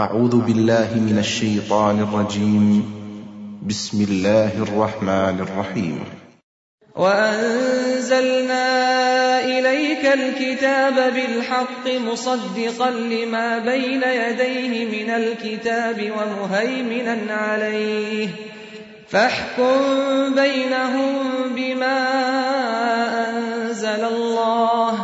اعوذ باللہ من الشیطان الرجیم بسم اللہ الرحمن الرحیم وَأَنزَلْنَا إِلَيْكَ الْكِتَابَ بِالْحَقِّ مُصَدِّقًا لِمَا بَيْنَ يَدَيْهِ مِنَ الْكِتَابِ وَمُهَيْمِنًا عَلَيْهِ فَاحْكُم بَيْنَهُم بِمَا أَنزَلَ اللَّهُ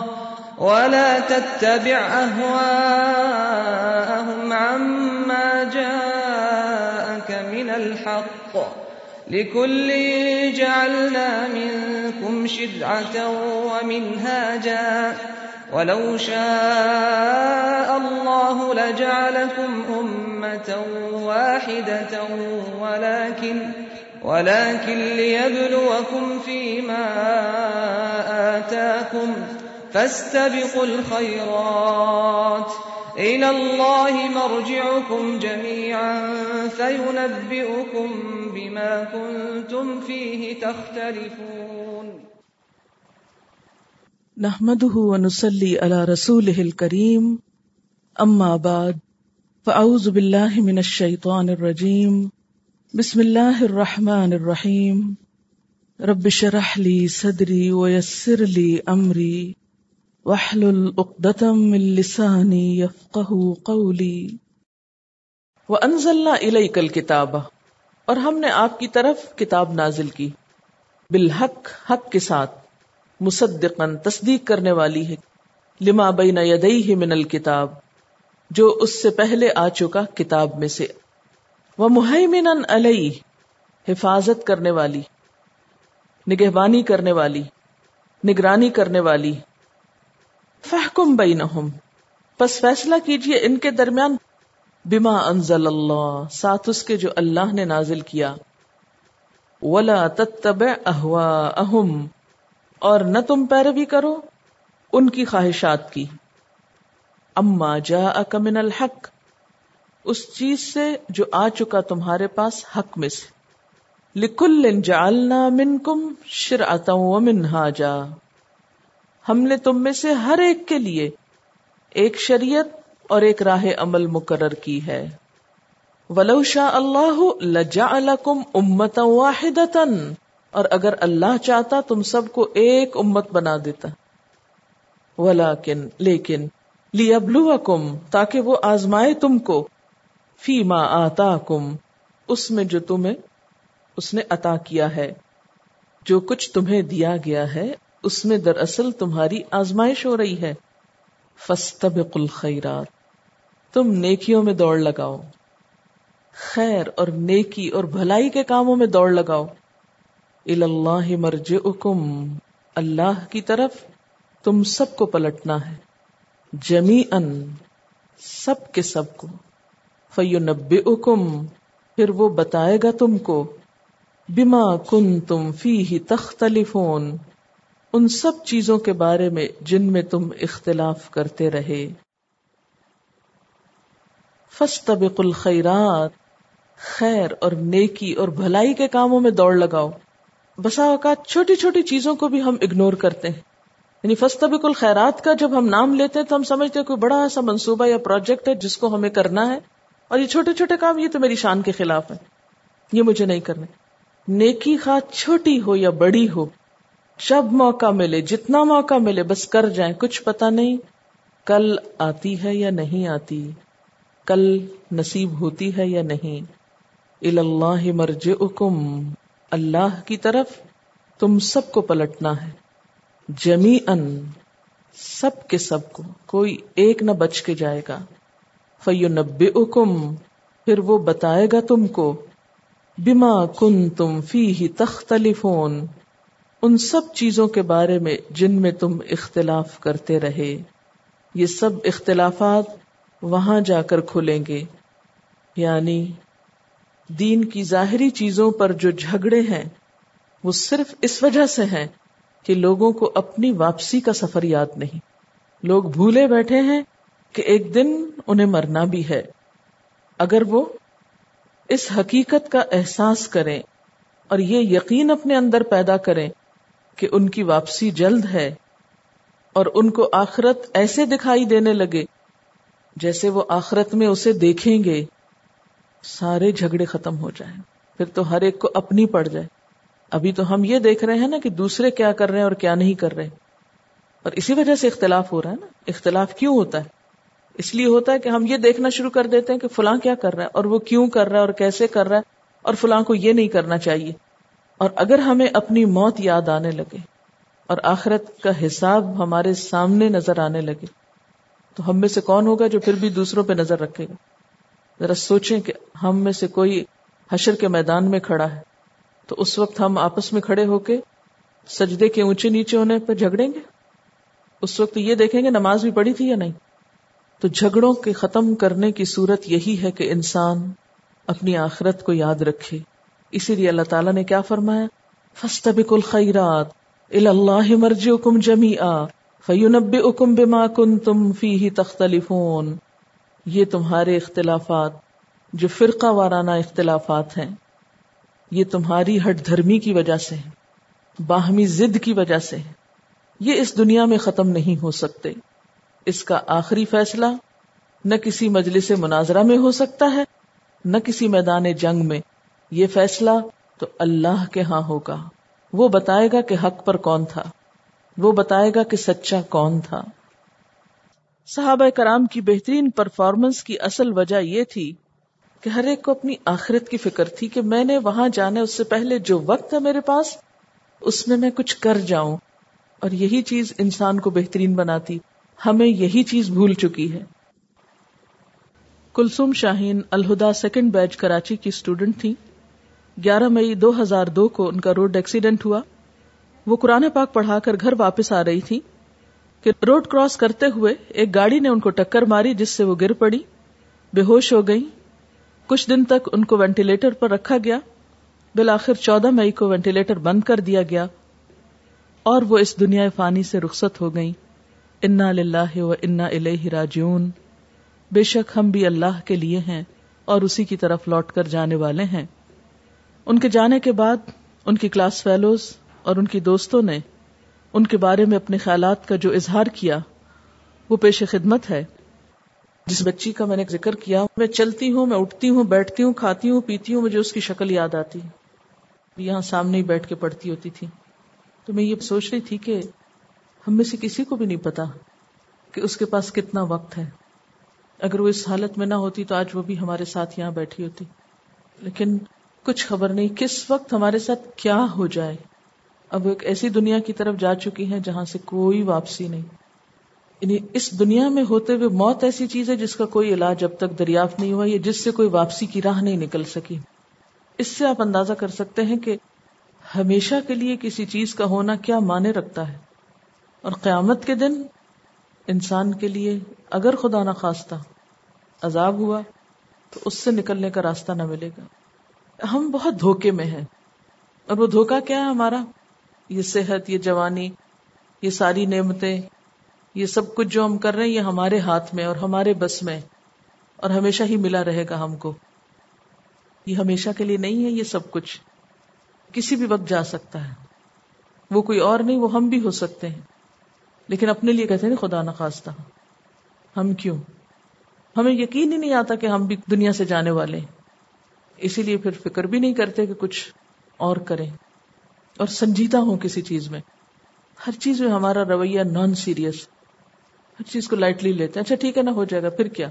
وَلَا تَتَّبِعْ أَهْوَاءَهُمْ عَمَّا جَاءَكَ مِنَ الْحَقِّ لِكُلٍّ جَعَلْنَا مِنْكُمْ شِرْعَةً وَمِنْهَاجًا وَلَوْ شَاءَ اللَّهُ لَجَعَلَكُمْ أُمَّةً وَاحِدَةً وَلَكِنْ لِيَبْلُوَكُمْ فِيمَا آتَاكُمْ فَاسْتَبِقُوا الْخَيْرَاتِ إِلَى اللَّهِ مَرْجِعُكُمْ جَمِيعًا فَيُنَبِّئُكُمْ بِمَا كُنْتُمْ فِيهِ تَخْتَلِفُونَ نَحْمَدُهُ وَنُصَلِّي عَلَى رَسُولِهِ الْكَرِيمِ أَمَّا بَعْدُ فَأَعُوذُ بِاللَّهِ مِنَ الشَّيْطَانِ الرَّجِيمِ بِسْمِ اللَّهِ الرَّحْمَنِ الرَّحِيمِ رَبِّ اشْرَحْ لِي صَدْرِي وَيَسِّرْ لِي أَمْرِي واحلل عقدۃ من لسانی یفقہوا قولی وانزلنا الیک الکتاب، اور ہم نے آپ کی طرف کتاب نازل کی، بالحق، حق کے ساتھ، مصدقا، تصدیق کرنے والی ہے، لما بین یدیہ من الکتاب، جو اس سے پہلے آ چکا کتاب میں سے، ومہیمنا علیہ، حفاظت کرنے والی، نگہبانی کرنے والی، نگرانی کرنے والی، فَحْكُمْ بَيْنَهُمْ، پس فیصلہ کیجئے ان کے درمیان، بما انزل اللہ، ساتھ اس کے جو اللہ نے نازل کیا، وَلَا تَتَّبِعْ أَهْوَاءَهُمْ، اور نہ تم پیروی کرو ان کی خواہشات کی، اَمَّا جَاءَكَ مِنَ الْحَقِّ، اس چیز سے جو آ چکا تمہارے پاس حق میں سے، لِكُلٍّ جَعَلْنَا مِنْكُمْ شِرْعَةً وَمِنْهَاجًا، ہم نے تم میں سے ہر ایک کے لیے ایک شریعت اور ایک راہ عمل مقرر کی ہے، وَلَوْ شَاءَ اللَّهُ لَجَعَلَكُمْ أُمَّةً وَاحِدَةً، اور اگر اللہ چاہتا تم سب کو ایک امت بنا دیتا، وَلَكِنْ، لیکن، لِيَبْلُوَكُمْ، تاکہ وہ آزمائے تم کو، فِي مَا آتَاكُمْ، اس میں جو تمہیں اس نے عطا کیا ہے، جو کچھ تمہیں دیا گیا ہے اس میں دراصل تمہاری آزمائش ہو رہی ہے، فَاسْتَبِقُوا الْخَيْرَاتِ، تم نیکیوں میں دوڑ لگاؤ، خیر اور نیکی اور بھلائی کے کاموں میں دوڑ لگاؤ، إِلَى اللَّهِ مَرْجِعُكُمْ، اللہ کی طرف تم سب کو پلٹنا ہے، جَمِيعًا، سب کے سب کو، فَيُنَبِّئُكُمْ، پھر وہ بتائے گا تم کو، بِمَا كُنْتُمْ فِيهِ تَخْتَلِفُونَ، ان سب چیزوں کے بارے میں جن میں تم اختلاف کرتے رہے، فَاسْتَبِقُوا الْخَيْرَاتِ، خیر اور نیکی اور بھلائی کے کاموں میں دوڑ لگاؤ، بسا اوقات چھوٹی چھوٹی چیزوں کو بھی ہم اگنور کرتے ہیں، یعنی فَاسْتَبِقُوا الْخَيْرَاتِ کا جب ہم نام لیتے ہیں تو ہم سمجھتے ہیں کوئی بڑا ایسا منصوبہ یا پروجیکٹ ہے جس کو ہمیں کرنا ہے، اور یہ چھوٹے چھوٹے کام یہ تو میری شان کے خلاف ہے، یہ مجھے نہیں کرنا، نیکی خواہ چھوٹی ہو یا بڑی ہو، جب موقع ملے، جتنا موقع ملے، بس کر جائیں، کچھ پتہ نہیں کل آتی ہے یا نہیں آتی، کل نصیب ہوتی ہے یا نہیں، الی اللہ مرجعکم، اللہ کی طرف تم سب کو پلٹنا ہے، جمیعاً، سب کے سب کو، کوئی ایک نہ بچ کے جائے گا، فینبئکم، پھر وہ بتائے گا تم کو، بما کنتم فیہ تختلفون، ان سب چیزوں کے بارے میں جن میں تم اختلاف کرتے رہے، یہ سب اختلافات وہاں جا کر کھلیں گے، یعنی دین کی ظاہری چیزوں پر جو جھگڑے ہیں وہ صرف اس وجہ سے ہیں کہ لوگوں کو اپنی واپسی کا سفر یاد نہیں، لوگ بھولے بیٹھے ہیں کہ ایک دن انہیں مرنا بھی ہے، اگر وہ اس حقیقت کا احساس کریں اور یہ یقین اپنے اندر پیدا کریں کہ ان کی واپسی جلد ہے، اور ان کو آخرت ایسے دکھائی دینے لگے جیسے وہ آخرت میں اسے دیکھیں گے سارے جھگڑے ختم ہو جائیں، پھر تو ہر ایک کو اپنی پڑ جائے. ابھی تو ہم یہ دیکھ رہے ہیں نا کہ دوسرے کیا کر رہے ہیں اور کیا نہیں کر رہے، اور اسی وجہ سے اختلاف ہو رہا ہے نا. اختلاف کیوں ہوتا ہے؟ اس لیے ہوتا ہے کہ ہم یہ دیکھنا شروع کر دیتے ہیں کہ فلاں کیا کر رہا ہے اور وہ کیوں کر رہا ہے اور کیسے کر رہا ہے اور فلاں کو یہ نہیں کرنا چاہیے. اور اگر ہمیں اپنی موت یاد آنے لگے اور آخرت کا حساب ہمارے سامنے نظر آنے لگے تو ہم میں سے کون ہوگا جو پھر بھی دوسروں پہ نظر رکھے گا؟ ذرا سوچیں کہ ہم میں سے کوئی حشر کے میدان میں کھڑا ہے تو اس وقت ہم آپس میں کھڑے ہو کے سجدے کے اونچے نیچے ہونے پہ جھگڑیں گے؟ اس وقت یہ دیکھیں گے نماز بھی پڑھی تھی یا نہیں. تو جھگڑوں کے ختم کرنے کی صورت یہی ہے کہ انسان اپنی آخرت کو یاد رکھے. اسی لیے اللہ تعالیٰ نے کیا فرمایا، فَاسْتَبِقُوا الْخَيْرَاتِ إِلَى اللَّهِ مَرْجِعُكُمْ جَمِيعًا فَيُنَبِّئُكُمْ بِمَا كُنْتُمْ فِيهِ تَخْتَلِفُونَ. یہ تمہارے اختلافات جو فرقہ وارانہ اختلافات ہیں یہ تمہاری ہٹ دھرمی کی وجہ سے ہیں، باہمی ضد کی وجہ سے ہیں. یہ اس دنیا میں ختم نہیں ہو سکتے. اس کا آخری فیصلہ نہ کسی مجلس مناظرہ میں ہو سکتا ہے نہ کسی میدان جنگ میں. یہ فیصلہ تو اللہ کے ہاں ہوگا. وہ بتائے گا کہ حق پر کون تھا، وہ بتائے گا کہ سچا کون تھا. صحابہ کرام کی بہترین پرفارمنس کی اصل وجہ یہ تھی کہ ہر ایک کو اپنی آخرت کی فکر تھی کہ میں نے وہاں جانے اس سے پہلے جو وقت ہے میرے پاس اس میں کچھ کر جاؤں. اور یہی چیز انسان کو بہترین بناتی، ہمیں یہی چیز بھول چکی ہے. کلثوم شاہین الہدا سیکنڈ بیچ کراچی کی اسٹوڈنٹ تھیں. 11 مئی 2002 کو ان کا روڈ ایکسیڈنٹ ہوا. وہ قرآن پاک پڑھا کر گھر واپس آ رہی تھی کہ روڈ کراس کرتے ہوئے ایک گاڑی نے ان کو ٹکر ماری جس سے وہ گر پڑی، بے ہوش ہو گئی. کچھ دن تک ان کو وینٹیلیٹر پر رکھا گیا. بالآخر 14 مئی کو وینٹیلیٹر بند کر دیا گیا اور وہ اس دنیا فانی سے رخصت ہو گئیں. انا للہ و انا الیہ راجعون. بے شک ہم بھی اللہ کے لیے ہیں اور اسی کی طرف لوٹ کر جانے والے ہیں. ان کے جانے کے بعد ان کی کلاس فیلوز اور ان کی دوستوں نے ان کے بارے میں اپنے خیالات کا جو اظہار کیا وہ پیش خدمت ہے. جس بچی کا میں نے ذکر کیا، میں چلتی ہوں، میں اٹھتی ہوں، بیٹھتی ہوں، کھاتی ہوں، پیتی ہوں، مجھے اس کی شکل یاد آتی، یہاں سامنے ہی بیٹھ کے پڑھتی ہوتی تھی. تو میں یہ سوچ رہی تھی کہ ہم میں سے کسی کو بھی نہیں پتا کہ اس کے پاس کتنا وقت ہے. اگر وہ اس حالت میں نہ ہوتی تو آج وہ بھی ہمارے ساتھ یہاں بیٹھی ہوتی. لیکن کچھ خبر نہیں کس وقت ہمارے ساتھ کیا ہو جائے. اب وہ ایک ایسی دنیا کی طرف جا چکی ہیں جہاں سے کوئی واپسی نہیں. یعنی اس دنیا میں ہوتے ہوئے موت ایسی چیز ہے جس کا کوئی علاج اب تک دریافت نہیں ہوا، یا جس سے کوئی واپسی کی راہ نہیں نکل سکی. اس سے آپ اندازہ کر سکتے ہیں کہ ہمیشہ کے لیے کسی چیز کا ہونا کیا معنی رکھتا ہے. اور قیامت کے دن انسان کے لیے اگر خدا نخواستہ عذاب ہوا تو اس سے نکلنے کا راستہ نہ ملے گا. ہم بہت دھوکے میں ہیں، اور وہ دھوکا کیا ہے ہمارا؟ یہ صحت، یہ جوانی، یہ ساری نعمتیں، یہ سب کچھ جو ہم کر رہے ہیں یہ ہمارے ہاتھ میں اور ہمارے بس میں، اور ہمیشہ ہی ملا رہے گا ہم کو. یہ ہمیشہ کے لیے نہیں ہے، یہ سب کچھ کسی بھی وقت جا سکتا ہے. وہ کوئی اور نہیں، وہ ہم بھی ہو سکتے ہیں. لیکن اپنے لیے کہتے ہیں خدا نخواستہ، ہم کیوں؟ ہمیں یقین ہی نہیں آتا کہ ہم بھی دنیا سے جانے والے ہیں. اسی لیے پھر فکر بھی نہیں کرتے کہ کچھ اور کریں اور سنجیدہ ہوں کسی چیز میں. ہر چیز میں ہمارا رویہ نان سیریس، ہر چیز کو لائٹلی لیتے ہیں. اچھا ٹھیک ہے نا، ہو جائے گا، پھر کیا.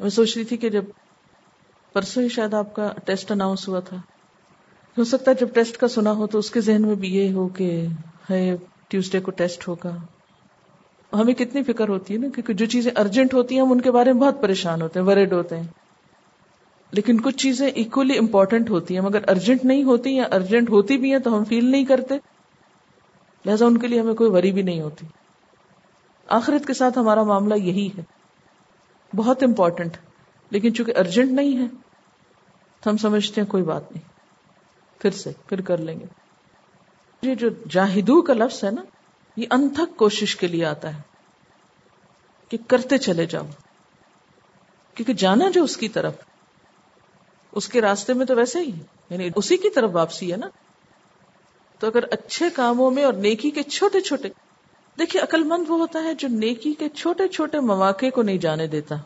میں سوچ رہی تھی کہ جب پرسوں ہی شاید آپ کا ٹیسٹ اناؤنس ہوا تھا، ہو سکتا ہے جب ٹیسٹ کا سنا ہو تو اس کے ذہن میں بھی یہ ہو کہ ہے ٹیوزڈے کو ٹیسٹ ہوگا. ہمیں کتنی فکر ہوتی ہے نا، کیونکہ جو چیزیں ارجنٹ ہوتی ہیں ہم ان کے بارے میں بہت پریشان ہوتے ہیں، ورڈ ہوتے ہیں. لیکن کچھ چیزیں ایکولی امپورٹنٹ ہوتی ہیں مگر ارجنٹ نہیں ہوتی، یا ارجنٹ ہوتی بھی ہیں تو ہم فیل نہیں کرتے، لہذا ان کے لیے ہمیں کوئی وری بھی نہیں ہوتی. آخرت کے ساتھ ہمارا معاملہ یہی ہے، بہت امپورٹنٹ لیکن چونکہ ارجنٹ نہیں ہے تو ہم سمجھتے ہیں کوئی بات نہیں، پھر کر لیں گے. یہ جو جاہدو کا لفظ ہے نا، یہ انتھک کوشش کے لیے آتا ہے کہ کرتے چلے جاؤ، کیونکہ جانا جو اس کی طرف، اس کے راستے میں تو ویسے ہی یعنی اسی کی طرف واپسی ہے نا. تو اگر اچھے کاموں میں اور نیکی کے چھوٹے چھوٹے دیکھیں عقل مند وہ ہوتا ہے جو نیکی کے چھوٹے چھوٹے مواقع کو نہیں جانے دیتا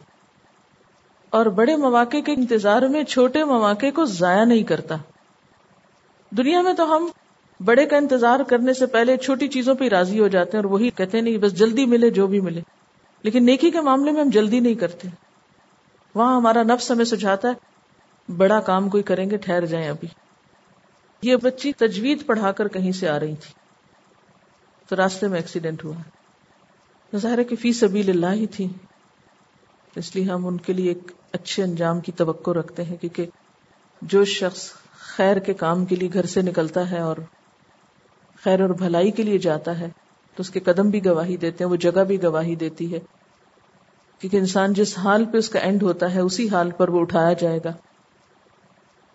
اور بڑے مواقع کے انتظار میں چھوٹے مواقع کو ضائع نہیں کرتا. دنیا میں تو ہم بڑے کا انتظار کرنے سے پہلے چھوٹی چیزوں پہ راضی ہو جاتے ہیں اور وہی کہتے ہیں نہیں بس جلدی ملے جو بھی ملے، لیکن نیکی کے معاملے میں ہم جلدی نہیں کرتے. وہاں ہمارا نفس ہمیں سجھاتا ہے بڑا کام کوئی کریں گے، ٹھہر جائیں ابھی. یہ بچی تجوید پڑھا کر کہیں سے آ رہی تھی تو راستے میں ایکسیڈنٹ ہوا. ظاہر ہے کہ فی سبیل اللہ ہی تھی، اس لیے ہم ان کے لیے ایک اچھے انجام کی توقع رکھتے ہیں، کیونکہ جو شخص خیر کے کام کے لیے گھر سے نکلتا ہے اور خیر اور بھلائی کے لیے جاتا ہے تو اس کے قدم بھی گواہی دیتے ہیں، وہ جگہ بھی گواہی دیتی ہے، کیونکہ انسان جس حال پہ اس کا اینڈ ہوتا ہے اسی حال پر وہ اٹھایا جائے گا.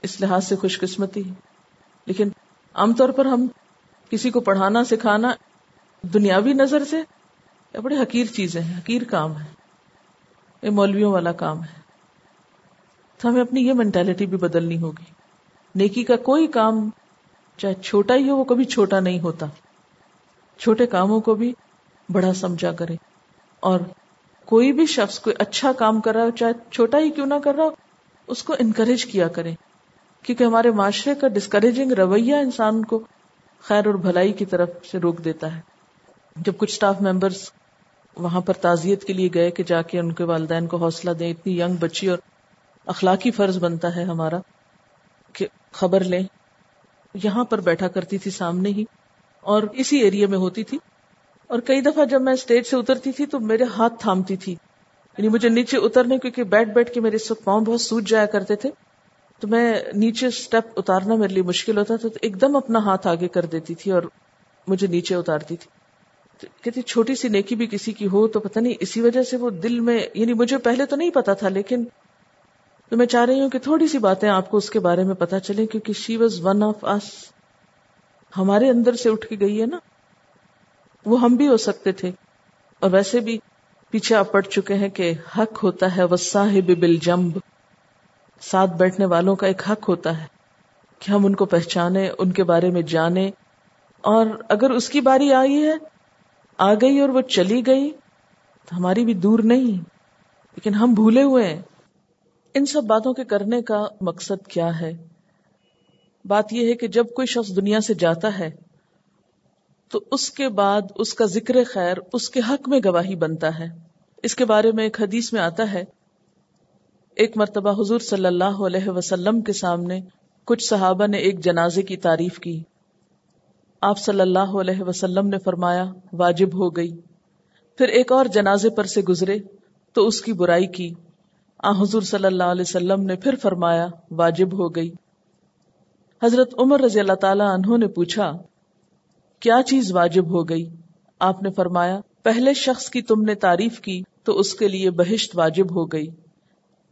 اس لحاظ سے خوش قسمتی ہے. لیکن عام طور پر ہم کسی کو پڑھانا سکھانا دنیاوی نظر سے بڑے حقیر چیزیں ہیں، حقیر کام ہے، یہ مولویوں والا کام ہے. تو ہمیں اپنی یہ مینٹالٹی بھی بدلنی ہوگی. نیکی کا کوئی کام چاہے چھوٹا ہی ہو وہ کبھی چھوٹا نہیں ہوتا. چھوٹے کاموں کو بھی بڑا سمجھا کرے، اور کوئی بھی شخص کوئی اچھا کام کر رہا ہو چاہے چھوٹا ہی کیوں نہ کر رہا ہو اس کو انکریج کیا کرے، کیونکہ ہمارے معاشرے کا ڈسکریجنگ رویہ انسان کو خیر اور بھلائی کی طرف سے روک دیتا ہے. جب کچھ سٹاف ممبرز وہاں پر تعزیت کے لیے گئے کہ جا کے ان کے والدین کو حوصلہ دیں، اتنی ینگ بچی، اور اخلاقی فرض بنتا ہے ہمارا کہ خبر لیں. یہاں پر بیٹھا کرتی تھی سامنے ہی، اور اسی ایریے میں ہوتی تھی، اور کئی دفعہ جب میں اسٹیج سے اترتی تھی تو میرے ہاتھ تھامتی تھی، یعنی مجھے نیچے اترنے، کیونکہ بیٹھ بیٹھ کے میرے سب پاؤں بہت سوج جایا کرتے تھے، تو میں نیچے سٹیپ اتارنا میرے لیے مشکل ہوتا تھا، تو ایک دم اپنا ہاتھ آگے کر دیتی تھی اور مجھے نیچے اتارتی تھی. کہتی چھوٹی سی نیکی بھی کسی کی ہو تو پتہ نہیں اسی وجہ سے وہ دل میں، یعنی مجھے پہلے تو نہیں پتا تھا، لیکن تو میں چاہ رہی ہوں کہ تھوڑی سی باتیں آپ کو اس کے بارے میں پتا چلیں، کیونکہ she was one of us, ہمارے اندر سے اٹھ کے گئی ہے نا، وہ ہم بھی ہو سکتے تھے. اور ویسے بھی پیچھے آپ پڑ چکے ہیں کہ حق ہوتا ہے والصاحب بالجنب، ساتھ بیٹھنے والوں کا ایک حق ہوتا ہے کہ ہم ان کو پہچانیں، ان کے بارے میں جانیں، اور اگر اس کی باری آ گئی اور وہ چلی گئی تو ہماری بھی دور نہیں، لیکن ہم بھولے ہوئے ہیں. ان سب باتوں کے کرنے کا مقصد کیا ہے؟ بات یہ ہے کہ جب کوئی شخص دنیا سے جاتا ہے تو اس کے بعد اس کا ذکر خیر اس کے حق میں گواہی بنتا ہے. اس کے بارے میں ایک حدیث میں آتا ہے، ایک مرتبہ حضور صلی اللہ علیہ وسلم کے سامنے کچھ صحابہ نے ایک جنازے کی تعریف کی. آپ صلی اللہ علیہ وسلم نے فرمایا واجب ہو گئی. پھر ایک اور جنازے پر سے گزرے تو اس کی برائی کی. حضور صلی اللہ علیہ وسلم نے پھر فرمایا واجب ہو گئی. حضرت عمر رضی اللہ تعالیٰ عنہ نے پوچھا کیا چیز واجب ہو گئی؟ آپ نے فرمایا پہلے شخص کی تم نے تعریف کی تو اس کے لیے بہشت واجب ہو گئی،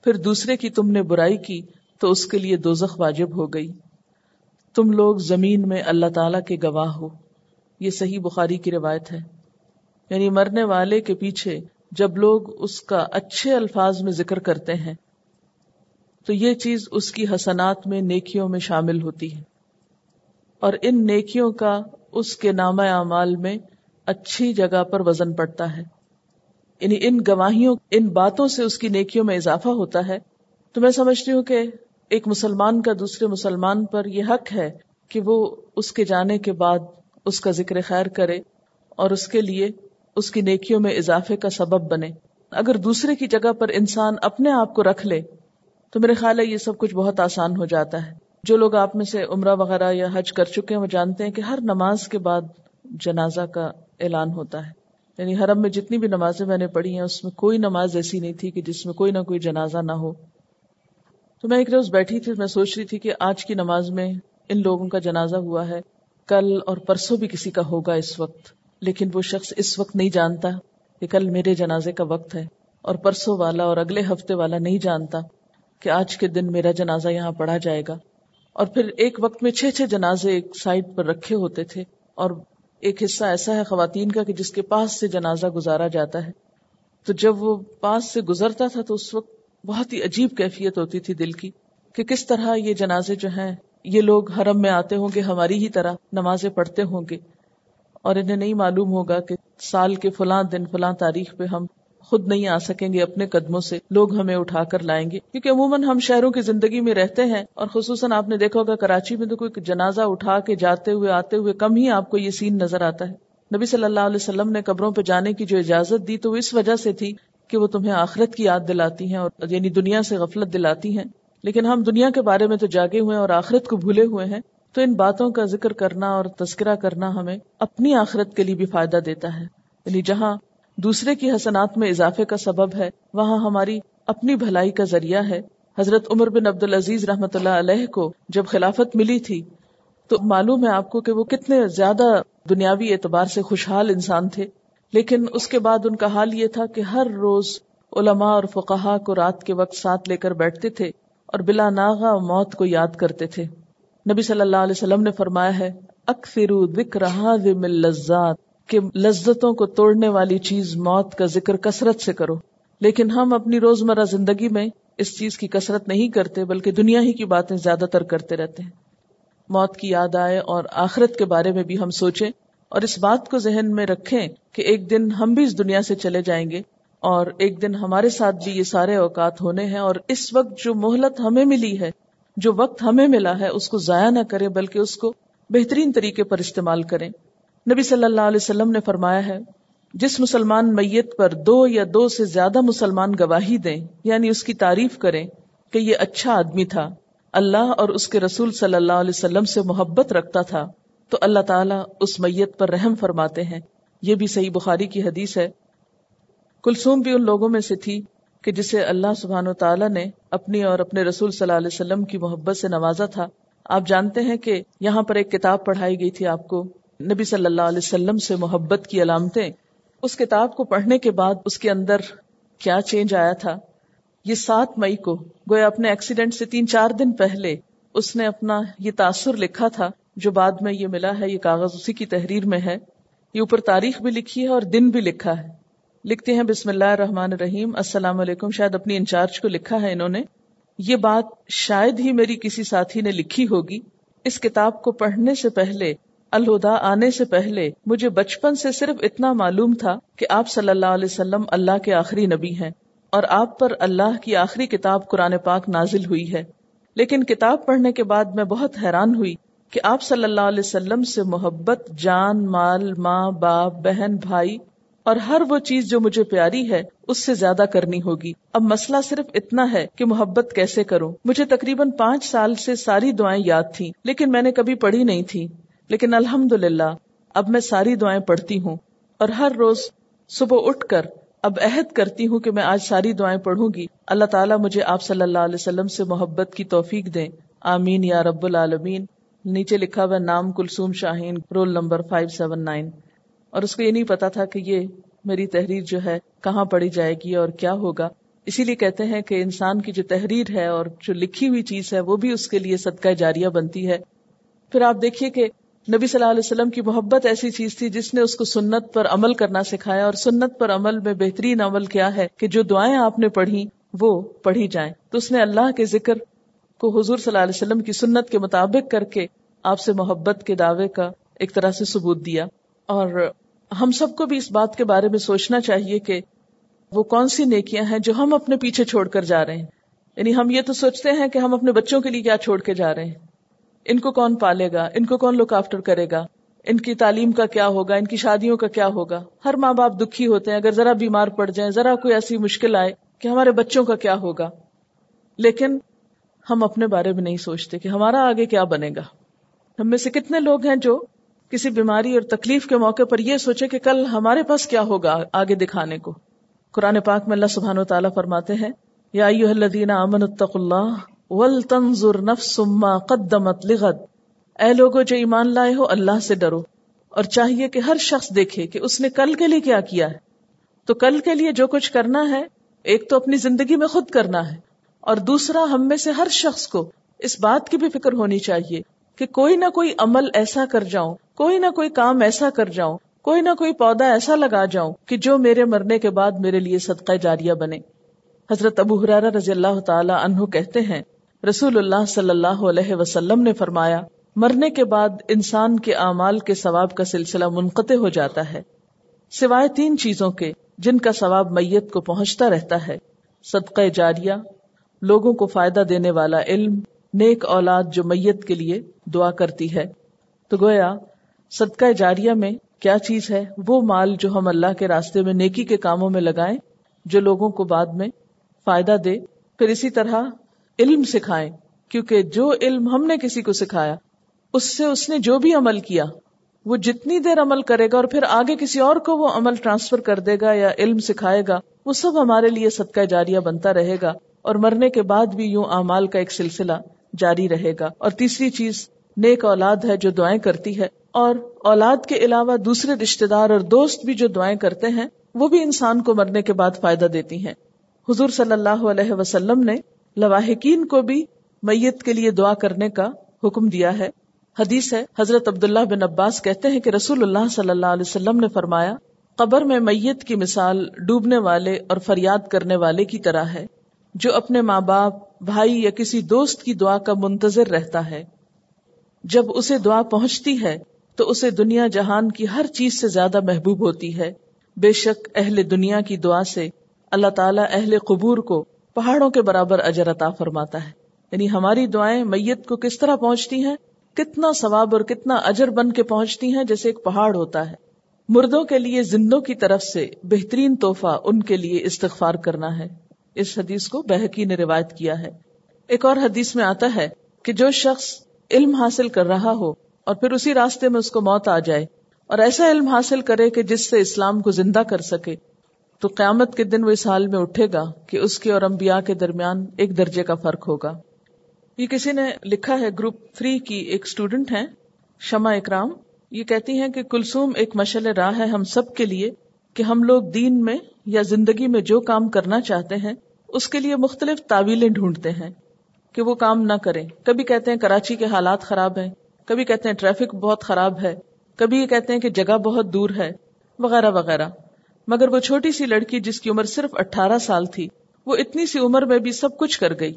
پھر دوسرے کی تم نے برائی کی تو اس کے لیے دوزخ واجب ہو گئی. تم لوگ زمین میں اللہ تعالیٰ کے گواہ ہو. یہ صحیح بخاری کی روایت ہے. یعنی مرنے والے کے پیچھے جب لوگ اس کا اچھے الفاظ میں ذکر کرتے ہیں تو یہ چیز اس کی حسنات میں، نیکیوں میں شامل ہوتی ہے، اور ان نیکیوں کا اس کے نامہ اعمال میں اچھی جگہ پر وزن پڑتا ہے. یعنی ان گواہیوں، ان باتوں سے اس کی نیکیوں میں اضافہ ہوتا ہے. تو میں سمجھتی ہوں کہ ایک مسلمان کا دوسرے مسلمان پر یہ حق ہے کہ وہ اس کے جانے کے بعد اس کا ذکر خیر کرے اور اس کے لیے اس کی نیکیوں میں اضافے کا سبب بنے. اگر دوسرے کی جگہ پر انسان اپنے آپ کو رکھ لے تو میرے خیال ہے یہ سب کچھ بہت آسان ہو جاتا ہے. جو لوگ آپ میں سے عمرہ وغیرہ یا حج کر چکے ہیں وہ جانتے ہیں کہ ہر نماز کے بعد جنازہ کا اعلان ہوتا ہے. یعنی حرم میں جتنی بھی نمازیں میں نے پڑھی ہیں اس میں کوئی نماز ایسی نہیں تھی کہ جس میں کوئی نہ کوئی جنازہ نہ ہو. تو میں ایک روز بیٹھی تھی، میں سوچ رہی تھی کہ آج کی نماز میں ان لوگوں کا جنازہ ہوا ہے، کل اور پرسوں بھی کسی کا ہوگا اس وقت، لیکن وہ شخص اس وقت نہیں جانتا کہ کل میرے جنازے کا وقت ہے، اور پرسوں والا اور اگلے ہفتے والا نہیں جانتا کہ آج کے دن میرا جنازہ یہاں پڑھا جائے گا. اور پھر ایک وقت میں 6 جنازے ایک سائٹ پر رکھے ہوتے تھے، اور ایک حصہ ایسا ہے خواتین کا کہ جس کے پاس سے جنازہ گزارا جاتا ہے. تو جب وہ پاس سے گزرتا تھا تو اس وقت بہت ہی عجیب کیفیت ہوتی تھی دل کی کہ کس طرح یہ جنازے جو ہیں، یہ لوگ حرم میں آتے ہوں گے ہماری ہی طرح، نمازیں پڑھتے ہوں گے اور انہیں نہیں معلوم ہوگا کہ سال کے فلاں دن فلاں تاریخ پہ ہم خود نہیں آ سکیں گے اپنے قدموں سے، لوگ ہمیں اٹھا کر لائیں گے، کیونکہ عموماً ہم شہروں کی زندگی میں رہتے ہیں، اور خصوصاً آپ نے دیکھا ہوگا کراچی میں تو کوئی جنازہ اٹھا کے جاتے ہوئے آتے ہوئے کم ہی آپ کو یہ سین نظر آتا ہے۔ نبی صلی اللہ علیہ وسلم نے قبروں پہ جانے کی جو اجازت دی تو وہ اس وجہ سے تھی کہ وہ تمہیں آخرت کی یاد دلاتی ہیں، اور یعنی دنیا سے غفلت دلاتی ہیں، لیکن ہم دنیا کے بارے میں تو جاگے ہوئے ہیں اور آخرت کو بھولے ہوئے ہیں، تو ان باتوں کا ذکر کرنا اور تذکرہ کرنا ہمیں اپنی آخرت کے لیے بھی فائدہ دیتا ہے۔ یعنی جہاں دوسرے کی حسنات میں اضافے کا سبب ہے، وہاں ہماری اپنی بھلائی کا ذریعہ ہے۔ حضرت عمر بن عبد العزیز رحمۃ اللہ علیہ کو جب خلافت ملی تھی تو معلوم ہے آپ کو کہ وہ کتنے زیادہ دنیاوی اعتبار سے خوشحال انسان تھے، لیکن اس کے بعد ان کا حال یہ تھا کہ ہر روز علماء اور فقہاء کو رات کے وقت ساتھ لے کر بیٹھتے تھے اور بلا ناغہ موت کو یاد کرتے تھے۔ نبی صلی اللہ علیہ وسلم نے فرمایا ہے، اکثروا ذکر ہاذم اللذات، کہ لذتوں کو توڑنے والی چیز موت کا ذکر کثرت سے کرو، لیکن ہم اپنی روزمرہ زندگی میں اس چیز کی کثرت نہیں کرتے، بلکہ دنیا ہی کی باتیں زیادہ تر کرتے رہتے ہیں۔ موت کی یاد آئے اور آخرت کے بارے میں بھی ہم سوچیں، اور اس بات کو ذہن میں رکھیں کہ ایک دن ہم بھی اس دنیا سے چلے جائیں گے، اور ایک دن ہمارے ساتھ بھی یہ سارے اوقات ہونے ہیں، اور اس وقت جو مہلت ہمیں ملی ہے، جو وقت ہمیں ملا ہے، اس کو ضائع نہ کریں بلکہ اس کو بہترین طریقے پر استعمال کریں۔ نبی صلی اللہ علیہ وسلم نے فرمایا ہے، جس مسلمان میت پر 2 یا 2 سے زیادہ مسلمان گواہی دیں، یعنی اس کی تعریف کریں کہ یہ اچھا آدمی تھا، اللہ اور اس کے رسول صلی اللہ علیہ وسلم سے محبت رکھتا تھا، تو اللہ تعالیٰ اس میت پر رحم فرماتے ہیں۔ یہ بھی صحیح بخاری کی حدیث ہے۔ کلثوم بھی ان لوگوں میں سے تھی کہ جسے اللہ سبحانہ و تعالیٰ نے اپنی اور اپنے رسول صلی اللہ علیہ وسلم کی محبت سے نوازا تھا۔ آپ جانتے ہیں کہ یہاں پر ایک کتاب پڑھائی گئی تھی آپ کو، نبی صلی اللہ علیہ وسلم سے محبت کی علامتیں۔ اس کتاب کو پڑھنے کے بعد اس کے اندر کیا چینج آیا تھا، یہ 7 مئی کو، گویا اپنے ایکسیڈنٹ سے 3-4 دن پہلے، اس نے اپنا یہ تاثر لکھا تھا، جو بعد میں یہ ملا ہے، یہ کاغذ اسی کی تحریر میں ہے، یہ اوپر تاریخ بھی لکھی ہے اور دن بھی لکھا ہے۔ لکھتے ہیں، بسم اللہ الرحمن الرحیم، السلام علیکم، شاید اپنی انچارج کو لکھا ہے انہوں نے، یہ بات شاید ہی میری کسی ساتھی نے لکھی ہوگی۔ اس کتاب کو پڑھنے سے پہلے، الہدا آنے سے پہلے، مجھے بچپن سے صرف اتنا معلوم تھا کہ آپ صلی اللہ علیہ وسلم اللہ کے آخری نبی ہیں، اور آپ پر اللہ کی آخری کتاب قرآن پاک نازل ہوئی ہے، لیکن کتاب پڑھنے کے بعد میں بہت حیران ہوئی کہ آپ صلی اللہ علیہ وسلم سے محبت جان، مال، ماں باپ، بہن، بھائی اور ہر وہ چیز جو مجھے پیاری ہے، اس سے زیادہ کرنی ہوگی۔ اب مسئلہ صرف اتنا ہے کہ محبت کیسے کروں۔ مجھے تقریباً 5 سال سے ساری دعائیں یاد تھیں، لیکن میں نے کبھی پڑھی نہیں تھی، لیکن الحمدللہ اب میں ساری دعائیں پڑھتی ہوں، اور ہر روز صبح اٹھ کر اب عہد کرتی ہوں کہ میں آج ساری دعائیں پڑھوں گی۔ اللہ تعالیٰ مجھے آپ صلی اللہ علیہ وسلم سے محبت کی توفیق دیں، آمین یا رب العالمین۔ نیچے لکھا ہوا نام، کلثوم شاہین، رول نمبر 579، اور اس کو یہ نہیں پتا تھا کہ یہ میری تحریر جو ہے کہاں پڑھی جائے گی اور کیا ہوگا۔ اسی لیے کہتے ہیں کہ انسان کی جو تحریر ہے اور جو لکھی ہوئی چیز ہے، وہ بھی اس کے لیے صدقہ جاریہ بنتی ہے۔ پھر آپ دیکھیے کہ نبی صلی اللہ علیہ وسلم کی محبت ایسی چیز تھی جس نے اس کو سنت پر عمل کرنا سکھایا، اور سنت پر عمل میں بہترین عمل کیا ہے کہ جو دعائیں آپ نے پڑھی وہ پڑھی جائیں۔ تو اس نے اللہ کے ذکر کو حضور صلی اللہ علیہ وسلم کی سنت کے مطابق کر کے آپ سے محبت کے دعوے کا ایک طرح سے ثبوت دیا۔ اور ہم سب کو بھی اس بات کے بارے میں سوچنا چاہیے کہ وہ کون سی نیکیاں ہیں جو ہم اپنے پیچھے چھوڑ کر جا رہے ہیں۔ یعنی ہم یہ تو سوچتے ہیں کہ ہم اپنے بچوں کے لیے کیا چھوڑ کے جا رہے ہیں، ان کو کون پالے گا، ان کو کون لک آفٹر کرے گا، ان کی تعلیم کا کیا ہوگا، ان کی شادیوں کا کیا ہوگا۔ ہر ماں باپ دکھی ہوتے ہیں اگر ذرا بیمار پڑ جائیں، ذرا کوئی ایسی مشکل آئے کہ ہمارے بچوں کا کیا ہوگا، لیکن ہم اپنے بارے میں نہیں سوچتے کہ ہمارا آگے کیا بنے گا۔ ہم میں سے کتنے لوگ ہیں جو کسی بیماری اور تکلیف کے موقع پر یہ سوچے کہ کل ہمارے پاس کیا ہوگا آگے دکھانے کو۔ قرآن پاک میں اللہ سبحانہ و تعالیٰ فرماتے ہیں، یا ایھا الذین آمنوا اتقوا اللہ وَلْتَنْظُرْ نَفْسٌ مَّا قَدَّمَتْ لِغَدٍ، اے لوگو جو ایمان لائے ہو اللہ سے ڈرو، اور چاہیے کہ ہر شخص دیکھے کہ اس نے کل کے لیے کیا کیا ہے۔ تو کل کے لیے جو کچھ کرنا ہے، ایک تو اپنی زندگی میں خود کرنا ہے، اور دوسرا ہم میں سے ہر شخص کو اس بات کی بھی فکر ہونی چاہیے کہ کوئی نہ کوئی عمل ایسا کر جاؤں، کوئی نہ کوئی کام ایسا کر جاؤں، کوئی نہ کوئی پودا ایسا لگا جاؤں کہ جو میرے مرنے کے بعد میرے لیے صدقہ جاریہ بنے۔ حضرت ابو ہریرہ رضی اللہ تعالی عنہ کہتے ہیں، رسول اللہ صلی اللہ علیہ وسلم نے فرمایا، مرنے کے بعد انسان کے اعمال کے ثواب کا سلسلہ منقطع ہو جاتا ہے، سوائے تین چیزوں کے جن کا ثواب میت کو پہنچتا رہتا ہے: صدقہ جاریہ، لوگوں کو فائدہ دینے والا علم، نیک اولاد جو میت کے لیے دعا کرتی ہے۔ تو گویا صدقہ جاریہ میں کیا چیز ہے؟ وہ مال جو ہم اللہ کے راستے میں نیکی کے کاموں میں لگائیں جو لوگوں کو بعد میں فائدہ دے۔ پھر اسی طرح علم سکھائیں، کیونکہ جو علم ہم نے کسی کو سکھایا اس سے اس نے جو بھی عمل کیا وہ جتنی دیر عمل کرے گا اور پھر آگے کسی اور کو وہ عمل ٹرانسفر کر دے گا یا علم سکھائے گا، وہ سب ہمارے لیے صدقہ جاریہ بنتا رہے گا اور مرنے کے بعد بھی یوں اعمال کا ایک سلسلہ جاری رہے گا۔ اور تیسری چیز نیک اولاد ہے جو دعائیں کرتی ہے، اور اولاد کے علاوہ دوسرے رشتے دار اور دوست بھی جو دعائیں کرتے ہیں وہ بھی انسان کو مرنے کے بعد فائدہ دیتی ہیں۔ حضور صلی اللہ علیہ وسلم نے لواحقین کو بھی میت کے لیے دعا کرنے کا حکم دیا ہے۔ حدیث ہے، حضرت عبداللہ بن عباس کہتے ہیں کہ رسول اللہ صلی اللہ علیہ وسلم نے فرمایا، قبر میں میت کی مثال ڈوبنے والے اور فریاد کرنے والے کی طرح ہے جو اپنے ماں باپ، بھائی یا کسی دوست کی دعا کا منتظر رہتا ہے۔ جب اسے دعا پہنچتی ہے تو اسے دنیا جہان کی ہر چیز سے زیادہ محبوب ہوتی ہے۔ بے شک اہل دنیا کی دعا سے اللہ تعالیٰ اہل قبور کو پہاڑوں کے برابر اجر عطا فرماتا ہے۔ یعنی ہماری دعائیں میت کو کس طرح پہنچتی ہیں، کتنا ثواب اور کتنا اجر بن کے پہنچتی ہیں، جیسے ایک پہاڑ ہوتا ہے۔ مردوں کے لیے زندوں کی طرف سے بہترین تحفہ ان کے لیے استغفار کرنا ہے۔ اس حدیث کو بہقی نے روایت کیا ہے۔ ایک اور حدیث میں آتا ہے کہ جو شخص علم حاصل کر رہا ہو اور پھر اسی راستے میں اس کو موت آ جائے اور ایسا علم حاصل کرے کہ جس سے اسلام کو زندہ کر سکے، تو قیامت کے دن وہ اس حال میں اٹھے گا کہ اس کے اور انبیاء کے درمیان ایک درجے کا فرق ہوگا۔ یہ کسی نے لکھا ہے، گروپ 3 کی ایک اسٹوڈنٹ ہیں شمع اکرام، یہ کہتی ہیں کہ کلثوم ایک مشعل راہ ہے ہم سب کے لیے کہ ہم لوگ دین میں یا زندگی میں جو کام کرنا چاہتے ہیں اس کے لیے مختلف تاویلیں ڈھونڈتے ہیں کہ وہ کام نہ کریں۔ کبھی کہتے ہیں کراچی کے حالات خراب ہیں، کبھی کہتے ہیں ٹریفک بہت خراب ہے، کبھی یہ کہتے ہیں کہ جگہ بہت دور ہے، وغیرہ وغیرہ۔ مگر وہ چھوٹی سی لڑکی جس کی عمر صرف 18 سال تھی، وہ اتنی سی عمر میں بھی سب کچھ کر گئی۔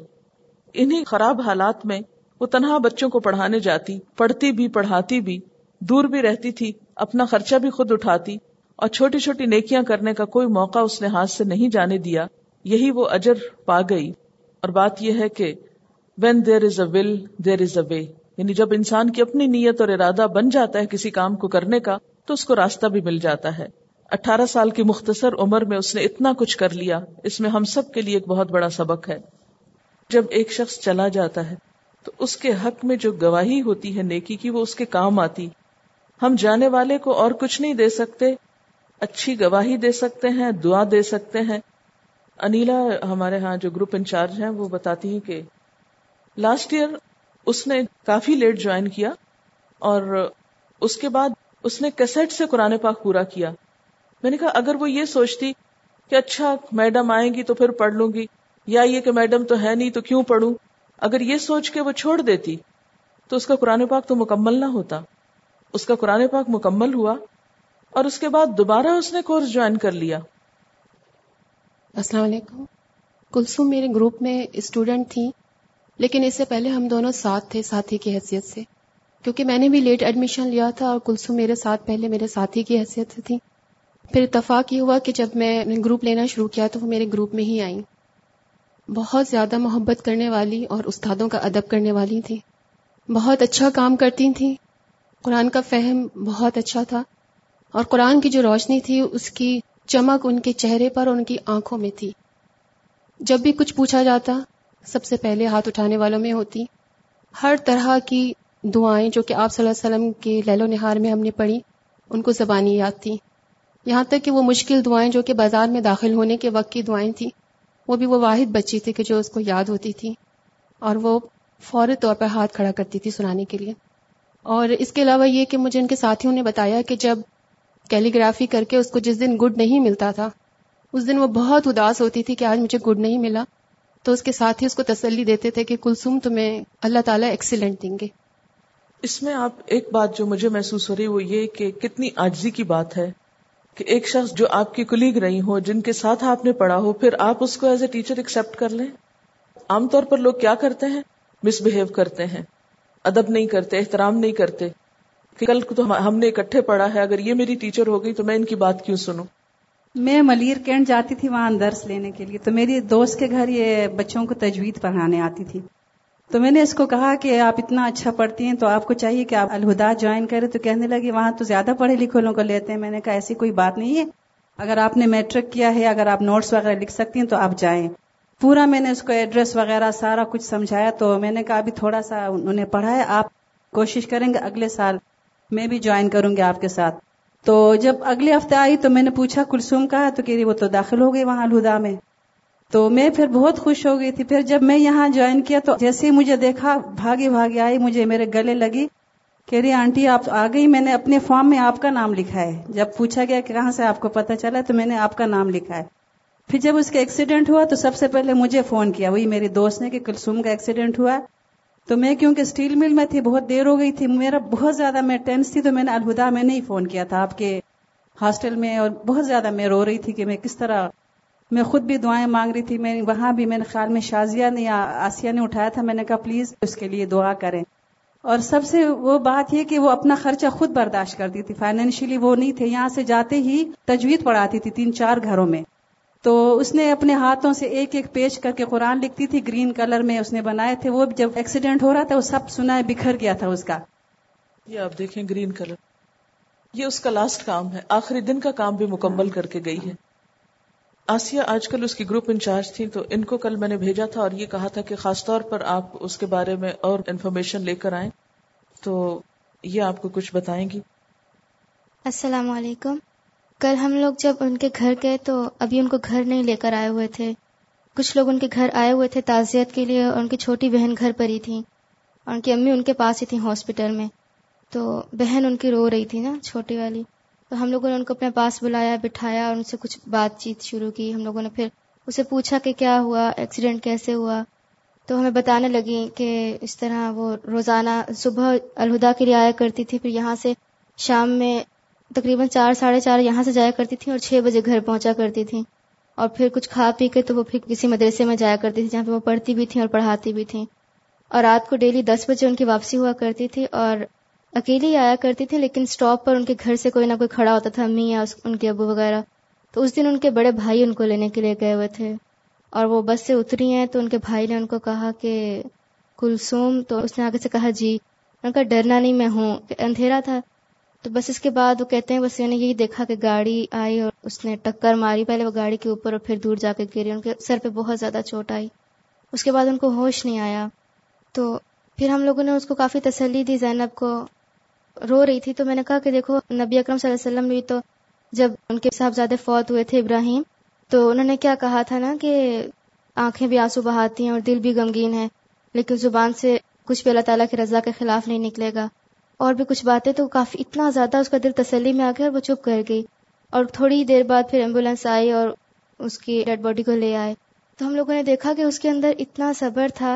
انہی خراب حالات میں وہ تنہا بچوں کو پڑھانے جاتی، پڑھتی بھی، پڑھاتی بھی، دور بھی رہتی تھی، اپنا خرچہ بھی خود اٹھاتی، اور چھوٹی چھوٹی نیکیاں کرنے کا کوئی موقع اس نے ہاتھ سے نہیں جانے دیا۔ یہی وہ اجر پا گئی۔ اور بات یہ ہے کہ when there is a will there is a way، یعنی جب انسان کی اپنی نیت اور ارادہ بن جاتا ہے کسی کام کو کرنے کا تو اس کو راستہ بھی مل جاتا ہے۔ 18 سال کی مختصر عمر میں اس نے اتنا کچھ کر لیا، اس میں ہم سب کے لیے ایک بہت بڑا سبق ہے۔ جب ایک شخص چلا جاتا ہے تو اس کے حق میں جو گواہی ہوتی ہے نیکی کی وہ اس کے کام آتی۔ ہم جانے والے کو اور کچھ نہیں دے سکتے، اچھی گواہی دے سکتے ہیں، دعا دے سکتے ہیں۔ انیلا ہمارے ہاں جو گروپ انچارج ہیں وہ بتاتی ہیں کہ لاسٹ ایئر اس نے کافی لیٹ جوائن کیا اور اس کے بعد اس نے کیسٹ سے قرآن پاک پورا کیا۔ میں نے کہا اگر وہ یہ سوچتی کہ اچھا میڈم آئیں گی تو پھر پڑھ لوں گی، یا یہ کہ میڈم تو ہے نہیں تو کیوں پڑھوں، اگر یہ سوچ کے وہ چھوڑ دیتی تو اس کا قرآن پاک تو مکمل نہ ہوتا۔ اس کا قرآن پاک مکمل ہوا اور اس کے بعد دوبارہ اس نے کورس جوائن کر لیا۔ السلام علیکم۔ کلثوم میرے گروپ میں اسٹوڈنٹ تھی، لیکن اس سے پہلے ہم دونوں ساتھ تھے، ساتھی کی حیثیت سے، کیونکہ میں نے بھی لیٹ ایڈمیشن لیا تھا اور کلثوم میرے ساتھ پہلے میرے ساتھی کی حیثیت سے تھی۔ پھر اتفاق یہ ہوا کہ جب میں نے گروپ لینا شروع کیا تو وہ میرے گروپ میں ہی آئیں۔ بہت زیادہ محبت کرنے والی اور استادوں کا ادب کرنے والی تھیں، بہت اچھا کام کرتی تھیں، قرآن کا فہم بہت اچھا تھا، اور قرآن کی جو روشنی تھی اس کی چمک ان کے چہرے پر اور ان کی آنکھوں میں تھی۔ جب بھی کچھ پوچھا جاتا سب سے پہلے ہاتھ اٹھانے والوں میں ہوتی۔ ہر طرح کی دعائیں جو کہ آپ صلی اللہ علیہ وسلم کے لیل و نہار میں ہم نے پڑھی ان کو زبانی یاد تھی، یہاں تک کہ وہ مشکل دعائیں جو کہ بازار میں داخل ہونے کے وقت کی دعائیں تھیں وہ بھی وہ واحد بچی تھی کہ جو اس کو یاد ہوتی تھی، اور وہ فوری طور پر ہاتھ کھڑا کرتی تھی سنانے کے لیے۔ اور اس کے علاوہ یہ کہ مجھے ان کے ساتھیوں نے بتایا کہ جب کیلی گرافی کر کے اس کو جس دن گڈ نہیں ملتا تھا اس دن وہ بہت اداس ہوتی تھی کہ آج مجھے گڈ نہیں ملا، تو اس کے ساتھی اس کو تسلی دیتے تھے کہ کلثوم تمہیں اللہ تعالیٰ ایکسیلنٹ دیں گے۔ اس میں آپ ایک بات جو مجھے محسوس ہو رہی وہ یہ کہ کتنی عاجزی کی بات ہے کہ ایک شخص جو آپ کی کلیگ رہی ہو، جن کے ساتھ آپ نے پڑھا ہو، پھر آپ اس کو ایز اے ٹیچر ایکسیپٹ کر لیں۔ عام طور پر لوگ کیا کرتے ہیں؟ مس بہیو کرتے ہیں۔ ادب نہیں کرتے, احترام نہیں کرتے کہ کل کو تو ہم نے اکٹھے پڑھا ہے, اگر یہ میری ٹیچر ہو گئی تو میں ان کی بات کیوں سنوں. میں ملیر کینٹ جاتی تھی وہاں درس لینے کے لیے, تو میری دوست کے گھر یہ بچوں کو تجوید پڑھانے آتی تھی, تو میں نے اس کو کہا کہ آپ اتنا اچھا پڑھتی ہیں تو آپ کو چاہیے کہ آپ الہدا جوائن کریں. تو کہنے لگی وہاں تو زیادہ پڑھے لکھے لوگوں کو لیتے ہیں. میں نے کہا ایسی کوئی بات نہیں ہے, اگر آپ نے میٹرک کیا ہے, اگر آپ نوٹس وغیرہ لکھ سکتی ہیں تو آپ جائیں. پورا میں نے اس کو ایڈریس وغیرہ سارا کچھ سمجھایا. تو میں نے کہا ابھی تھوڑا سا انہیں پڑھایا, آپ کوشش کریں گے اگلے سال میں بھی جوائن کروں گی آپ کے ساتھ. تو جب اگلے ہفتے آئی تو میں نے پوچھا کلثوم کا, تو کہہ رہی وہ تو داخل ہو گئی وہاں الہدا میں. تو میں پھر بہت خوش ہو گئی تھی. پھر جب میں یہاں جوائن کیا تو جیسے ہی مجھے دیکھا بھاگی بھاگی آئی, مجھے میرے گلے لگی, کہہ رہی آنٹی آپ آ گئی, میں نے اپنے فارم میں آپ کا نام لکھا ہے. جب پوچھا گیا کہ کہاں سے آپ کو پتہ چلا, تو میں نے آپ کا نام لکھا ہے. پھر جب اس کا ایکسیڈنٹ ہوا تو سب سے پہلے مجھے فون کیا وہی میری دوست نے کہ کلثوم کا ایکسیڈنٹ ہوا. تو میں کیونکہ اسٹیل مل میں تھی, بہت دیر ہو گئی تھی, میرا بہت زیادہ میں ٹینس تھی, تو میں نے الہدا میں نہیں فون کیا تھا آپ کے ہاسٹل میں, اور بہت زیادہ میں رو رہی تھی کہ میں کس طرح, میں خود بھی دعائیں مانگ رہی تھی. میں وہاں بھی میرے خیال میں شازیہ نے آسیہ نے اٹھایا تھا, میں نے کہا پلیز اس کے لیے دعا کریں. اور سب سے وہ بات یہ کہ وہ اپنا خرچہ خود برداشت کرتی تھی, فائنینشلی وہ نہیں تھے, یہاں سے جاتے ہی تجوید پڑھاتی تھی 3-4 گھروں میں. تو اس نے اپنے ہاتھوں سے ایک ایک پیج کر کے قرآن لکھتی تھی, گرین کلر میں اس نے بنائے تھے. وہ جب ایکسیڈنٹ ہو رہا تھا وہ سب سنا بکھر گیا تھا اس کا. یہ آپ دیکھیں گرین کلر, یہ اس کا لاسٹ کام ہے, آخری دن کا کام بھی مکمل کر کے گئی ہے. آسیہ آج کل اس کی گروپ انچارج تھی, تو ان کو کل میں نے بھیجا تھا اور یہ کہا تھا کہ خاص طور پر آپ اس کے بارے میں اور انفارمیشن لے کر آئیں, تو یہ آپ کو کچھ بتائیں گی. السلام علیکم. کل ہم لوگ جب ان کے گھر گئے تو ابھی ان کو گھر نہیں لے کر آئے ہوئے تھے, کچھ لوگ ان کے گھر آئے ہوئے تھے تعزیت کے لیے, اور ان کی چھوٹی بہن گھر پر ہی تھیں, اور ان کی امی ان کے پاس ہی تھیں ہاسپٹل میں. تو بہن ان کی رو رہی تھی نا چھوٹی والی, تو ہم لوگوں نے ان کو اپنے پاس بلایا, بٹھایا اور ان سے کچھ بات چیت شروع کی. ہم لوگوں نے پھر اسے پوچھا کہ کیا ہوا, ایکسیڈنٹ کیسے ہوا. تو ہمیں بتانے لگی کہ اس طرح وہ روزانہ صبح الہدا کے لیے آیا کرتی تھی, پھر یہاں سے شام میں تقریباً 4-4:30 یہاں سے جایا کرتی تھی اور 6 بجے گھر پہنچا کرتی تھی, اور پھر کچھ کھا پی کے تو وہ پھر کسی مدرسے میں جایا کرتی تھی جہاں پہ وہ پڑھتی بھی تھیں اور پڑھاتی بھی تھیں. اور رات کو ڈیلی 10 بجے ان کی واپسی ہوا کرتی تھی, اور اکیلی آیا کرتی تھی, لیکن سٹاپ پر ان کے گھر سے کوئی نہ کوئی کھڑا ہوتا تھا, امی یا ان کے ابو وغیرہ. تو اس دن ان کے بڑے بھائی ان کو لینے کے لیے گئے ہوئے تھے, اور وہ بس سے اتری ہیں تو ان کے بھائی نے ان کو کہا کہ کلثوم, تو اس نے آگے سے کہا جی. ان کا ڈرنا نہیں میں ہوں, اندھیرا تھا. تو بس اس کے بعد وہ کہتے ہیں بس میں نے یہی دیکھا کہ گاڑی آئی اور اس نے ٹکر ماری, پہلے وہ گاڑی کے اوپر اور پھر دور جا کے گری, ان کے سر پہ بہت زیادہ چوٹ آئی. اس کے بعد ان کو ہوش نہیں آیا. تو پھر ہم لوگوں نے اس کو کافی تسلی دی, زینب کو, رو رہی تھی. تو میں نے کہا کہ دیکھو نبی اکرم صلی اللہ علیہ وسلم بھی تو جب ان کے صاحبزادے فوت ہوئے تھے ابراہیم, تو انہوں نے کیا کہا تھا نا کہ آنکھیں بھی آنسو بہاتی ہیں اور دل بھی غمگین ہے, لیکن زبان سے کچھ بھی اللہ تعالیٰ کی رضا کے خلاف نہیں نکلے گا, اور بھی کچھ باتیں. تو کافی اتنا زیادہ اس کا دل تسلی میں آ گیا اور وہ چپ کر گئی. اور تھوڑی دیر بعد پھر ایمبولینس آئی اور اس کی ڈیڈ باڈی کو لے آئے. تو ہم لوگوں نے دیکھا کہ اس کے اندر اتنا صبر تھا.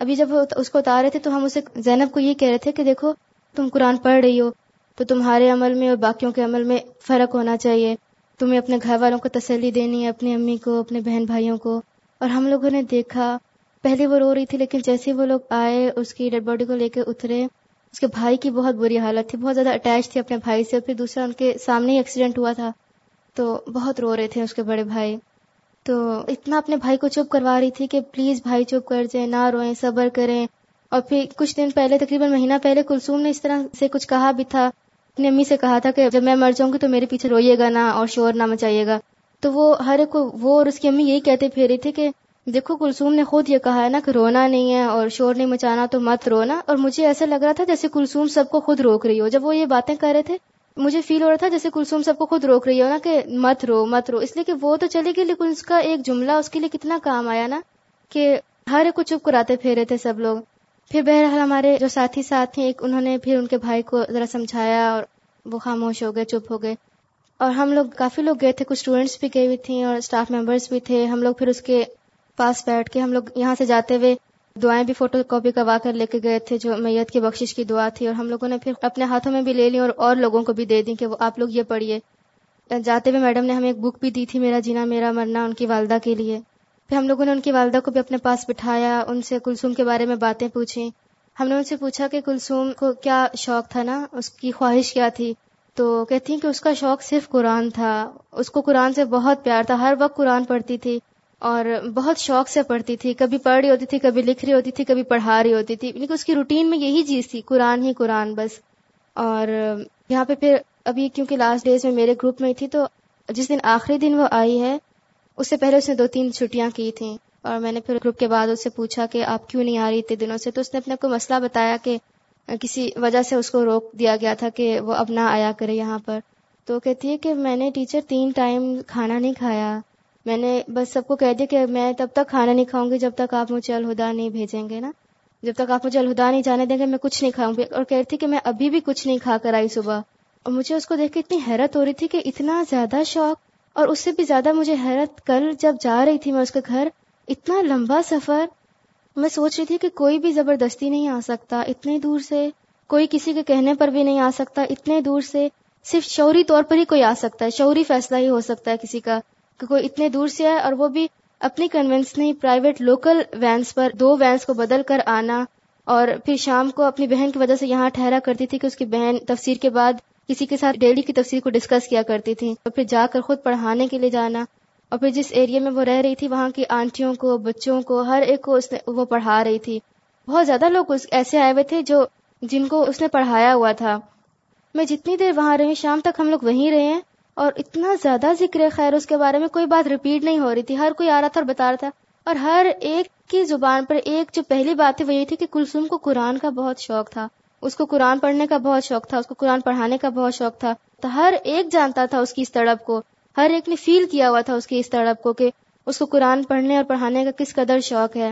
ابھی جب اس کو اتار رہے تھے تو ہم اسے زینب کو یہ کہہ رہے تھے کہ دیکھو تم قرآن پڑھ رہی ہو تو تمہارے عمل میں اور باقیوں کے عمل میں فرق ہونا چاہیے, تمہیں اپنے گھر والوں کو تسلی دینی ہے, اپنی امی کو, اپنے بہن بھائیوں کو. اور ہم لوگوں نے دیکھا پہلے وہ رو رہی تھی, لیکن جیسے وہ لوگ آئے اس کی ڈیڈ باڈی کو لے کے اترے, اس کے بھائی کی بہت بری حالت تھی, بہت زیادہ اٹیچ تھی اپنے بھائی سے, اور پھر دوسرا ان کے سامنے ہی ایکسیڈنٹ ہوا تھا, تو بہت رو رہے تھے اس کے بڑے بھائی. تو اتنا اپنے بھائی کو چپ کروا رہی تھی کہ پلیز بھائی چپ کر جائیں, نہ روئیں, صبر کریں. اور پھر کچھ دن پہلے تقریباً مہینہ پہلے کلثوم نے اس طرح سے کچھ کہا بھی تھا, اپنی امی سے کہا تھا کہ جب میں مر جاؤں گی تو میرے پیچھے روئیے گا نہ اور شور نہ مچائیے گا. تو وہ ہر ایک کو, وہ اور اس کی امی یہی کہتے پھر رہی تھی کہ دیکھو کلثوم نے خود یہ کہا ہے نا کہ رونا نہیں ہے اور شور نہیں مچانا, تو مت رونا. اور مجھے ایسا لگ رہا تھا جیسے کلثوم سب کو خود روک رہی ہو. جب وہ یہ باتیں کر رہے تھے مجھے فیل ہو رہا تھا جیسے کلثوم سب کو خود روک رہی ہو نا کہ مت رو مت رو, اس لیے کہ وہ تو چلی گئی, لیکن اس کا ایک جملہ اس کے لیے کتنا کام آیا نا کہ ہر ایک کو چپ کراتے پھر رہے تھے سب لوگ. پھر بہرحال ہمارے جو ساتھی ہیں ایک, انہوں نے پھر ان کے بھائی کو ذرا سمجھایا اور وہ خاموش ہو گئے, چپ ہو گئے. اور ہم لوگ کافی لوگ گئے تھے, کچھ اسٹوڈینٹس بھی گئی ہوئی تھیں اور اسٹاف ممبرس بھی تھے. ہم لوگ پھر اس کے پاس بیٹھ کے, ہم لوگ یہاں سے جاتے ہوئے دعائیں بھی فوٹو کاپی کروا کر لے کے گئے تھے جو میت کی بخشش کی دعا تھی, اور ہم لوگوں نے پھر اپنے ہاتھوں میں بھی لے لی اور لوگوں کو بھی دے دی کہ وہ آپ لوگ یہ پڑھیے. جاتے ہوئے میڈم نے ہمیں ایک بک بھی دی تھی, میرا جینا میرا مرنا, ان کی والدہ کے لیے. پھر ہم لوگوں نے ان کی والدہ کو بھی اپنے پاس بٹھایا, ان سے کلثوم کے بارے میں باتیں پوچھیں. ہم نے ان سے پوچھا کہ کلثوم کو کیا شوق تھا نا، اس کی خواہش کیا تھی، تو کہتی ہیں کہ اس کا شوق صرف قرآن تھا، اس کو قرآن سے بہت پیار تھا، ہر وقت قرآن پڑھتی تھی اور بہت شوق سے پڑھتی تھی، کبھی پڑھ رہی ہوتی تھی، کبھی لکھ رہی ہوتی تھی، کبھی پڑھا رہی ہوتی تھی، یعنی کہ اس کی روٹین میں یہی چیز تھی، قرآن ہی قرآن بس۔ اور یہاں پہ پھر ابھی کیونکہ لاسٹ ڈیز میں میرے گروپ میں تھی، تو جس دن آخری دن وہ آئی ہے، اس سے پہلے اس نے 2-3 چھٹیاں کی تھیں، اور میں نے پھر گروپ کے بعد اس سے پوچھا کہ آپ کیوں نہیں آ رہی اتنے دنوں سے، تو اس نے اپنا کوئی مسئلہ بتایا کہ کسی وجہ سے اس کو روک دیا گیا تھا کہ وہ اب نہ آیا کرے یہاں پر۔ تو کہتی ہے کہ میں نے ٹیچر 3 ٹائم کھانا نہیں کھایا، میں نے بس سب کو کہہ دیا کہ میں تب تک کھانا نہیں کھاؤں گی جب تک آپ مجھے الہدا نہیں بھیجیں گے نا، جب تک آپ مجھے الہدا نہیں جانے دیں گے میں کچھ نہیں کھاؤں گی، اور کہتی کہ میں ابھی بھی کچھ نہیں کھا کر آئی صبح، اور مجھے اس کو دیکھ کے اتنی حیرت ہو رہی تھی کہ اتنا زیادہ شوق، اور اس سے بھی زیادہ مجھے حیرت کل جب جا رہی تھی میں اس کے گھر، اتنا لمبا سفر، میں سوچ رہی تھی کہ کوئی بھی زبردستی نہیں آ سکتا اتنے دور سے، کوئی کسی کے کہنے پر بھی نہیں آ سکتا اتنے دور سے، صرف شعوری طور پر ہی کوئی آ سکتا ہے، شعوری فیصلہ ہی ہو سکتا ہے کسی کا کہ کوئی اتنے دور سے آئے، اور وہ بھی اپنی کنوینس نہیں، پرائیویٹ لوکل وینس پر 2 وینس کو بدل کر آنا، اور پھر شام کو اپنی بہن کی وجہ سے یہاں ٹھہرا کرتی تھی کہ اس کی بہن تفسیر کے بعد کسی کے ساتھ ڈیلی کی تفسیر کو ڈسکس کیا کرتی تھی، اور پھر جا کر خود پڑھانے کے لیے جانا، اور پھر جس ایریا میں وہ رہ رہی تھی وہاں کی آنٹیوں کو، بچوں کو، ہر ایک کو اس نے وہ پڑھا رہی تھی، بہت زیادہ لوگ ایسے آئے ہوئے تھے جو جن کو اس نے پڑھایا ہوا تھا۔ میں جتنی دیر وہاں رہی، شام تک ہم لوگ وہیں رہے ہیں، اور اتنا زیادہ ذکر خیر اس کے بارے میں، کوئی بات ریپیٹ نہیں ہو رہی تھی، ہر کوئی آ رہا تھا اور بتا رہا تھا، اور ہر ایک کی زبان پر ایک جو پہلی بات تھی وہ یہ تھی کہ کلثوم کو قرآن کا بہت شوق تھا، اس کو قرآن پڑھنے کا بہت شوق تھا، اس کو قرآن پڑھانے کا بہت شوق تھا، تو ہر ایک جانتا تھا اس کی اس تڑپ کو، ہر ایک نے فیل کیا ہوا تھا اس کی اس تڑپ کو کہ اس کو قرآن پڑھنے اور پڑھانے کا کس قدر شوق ہے۔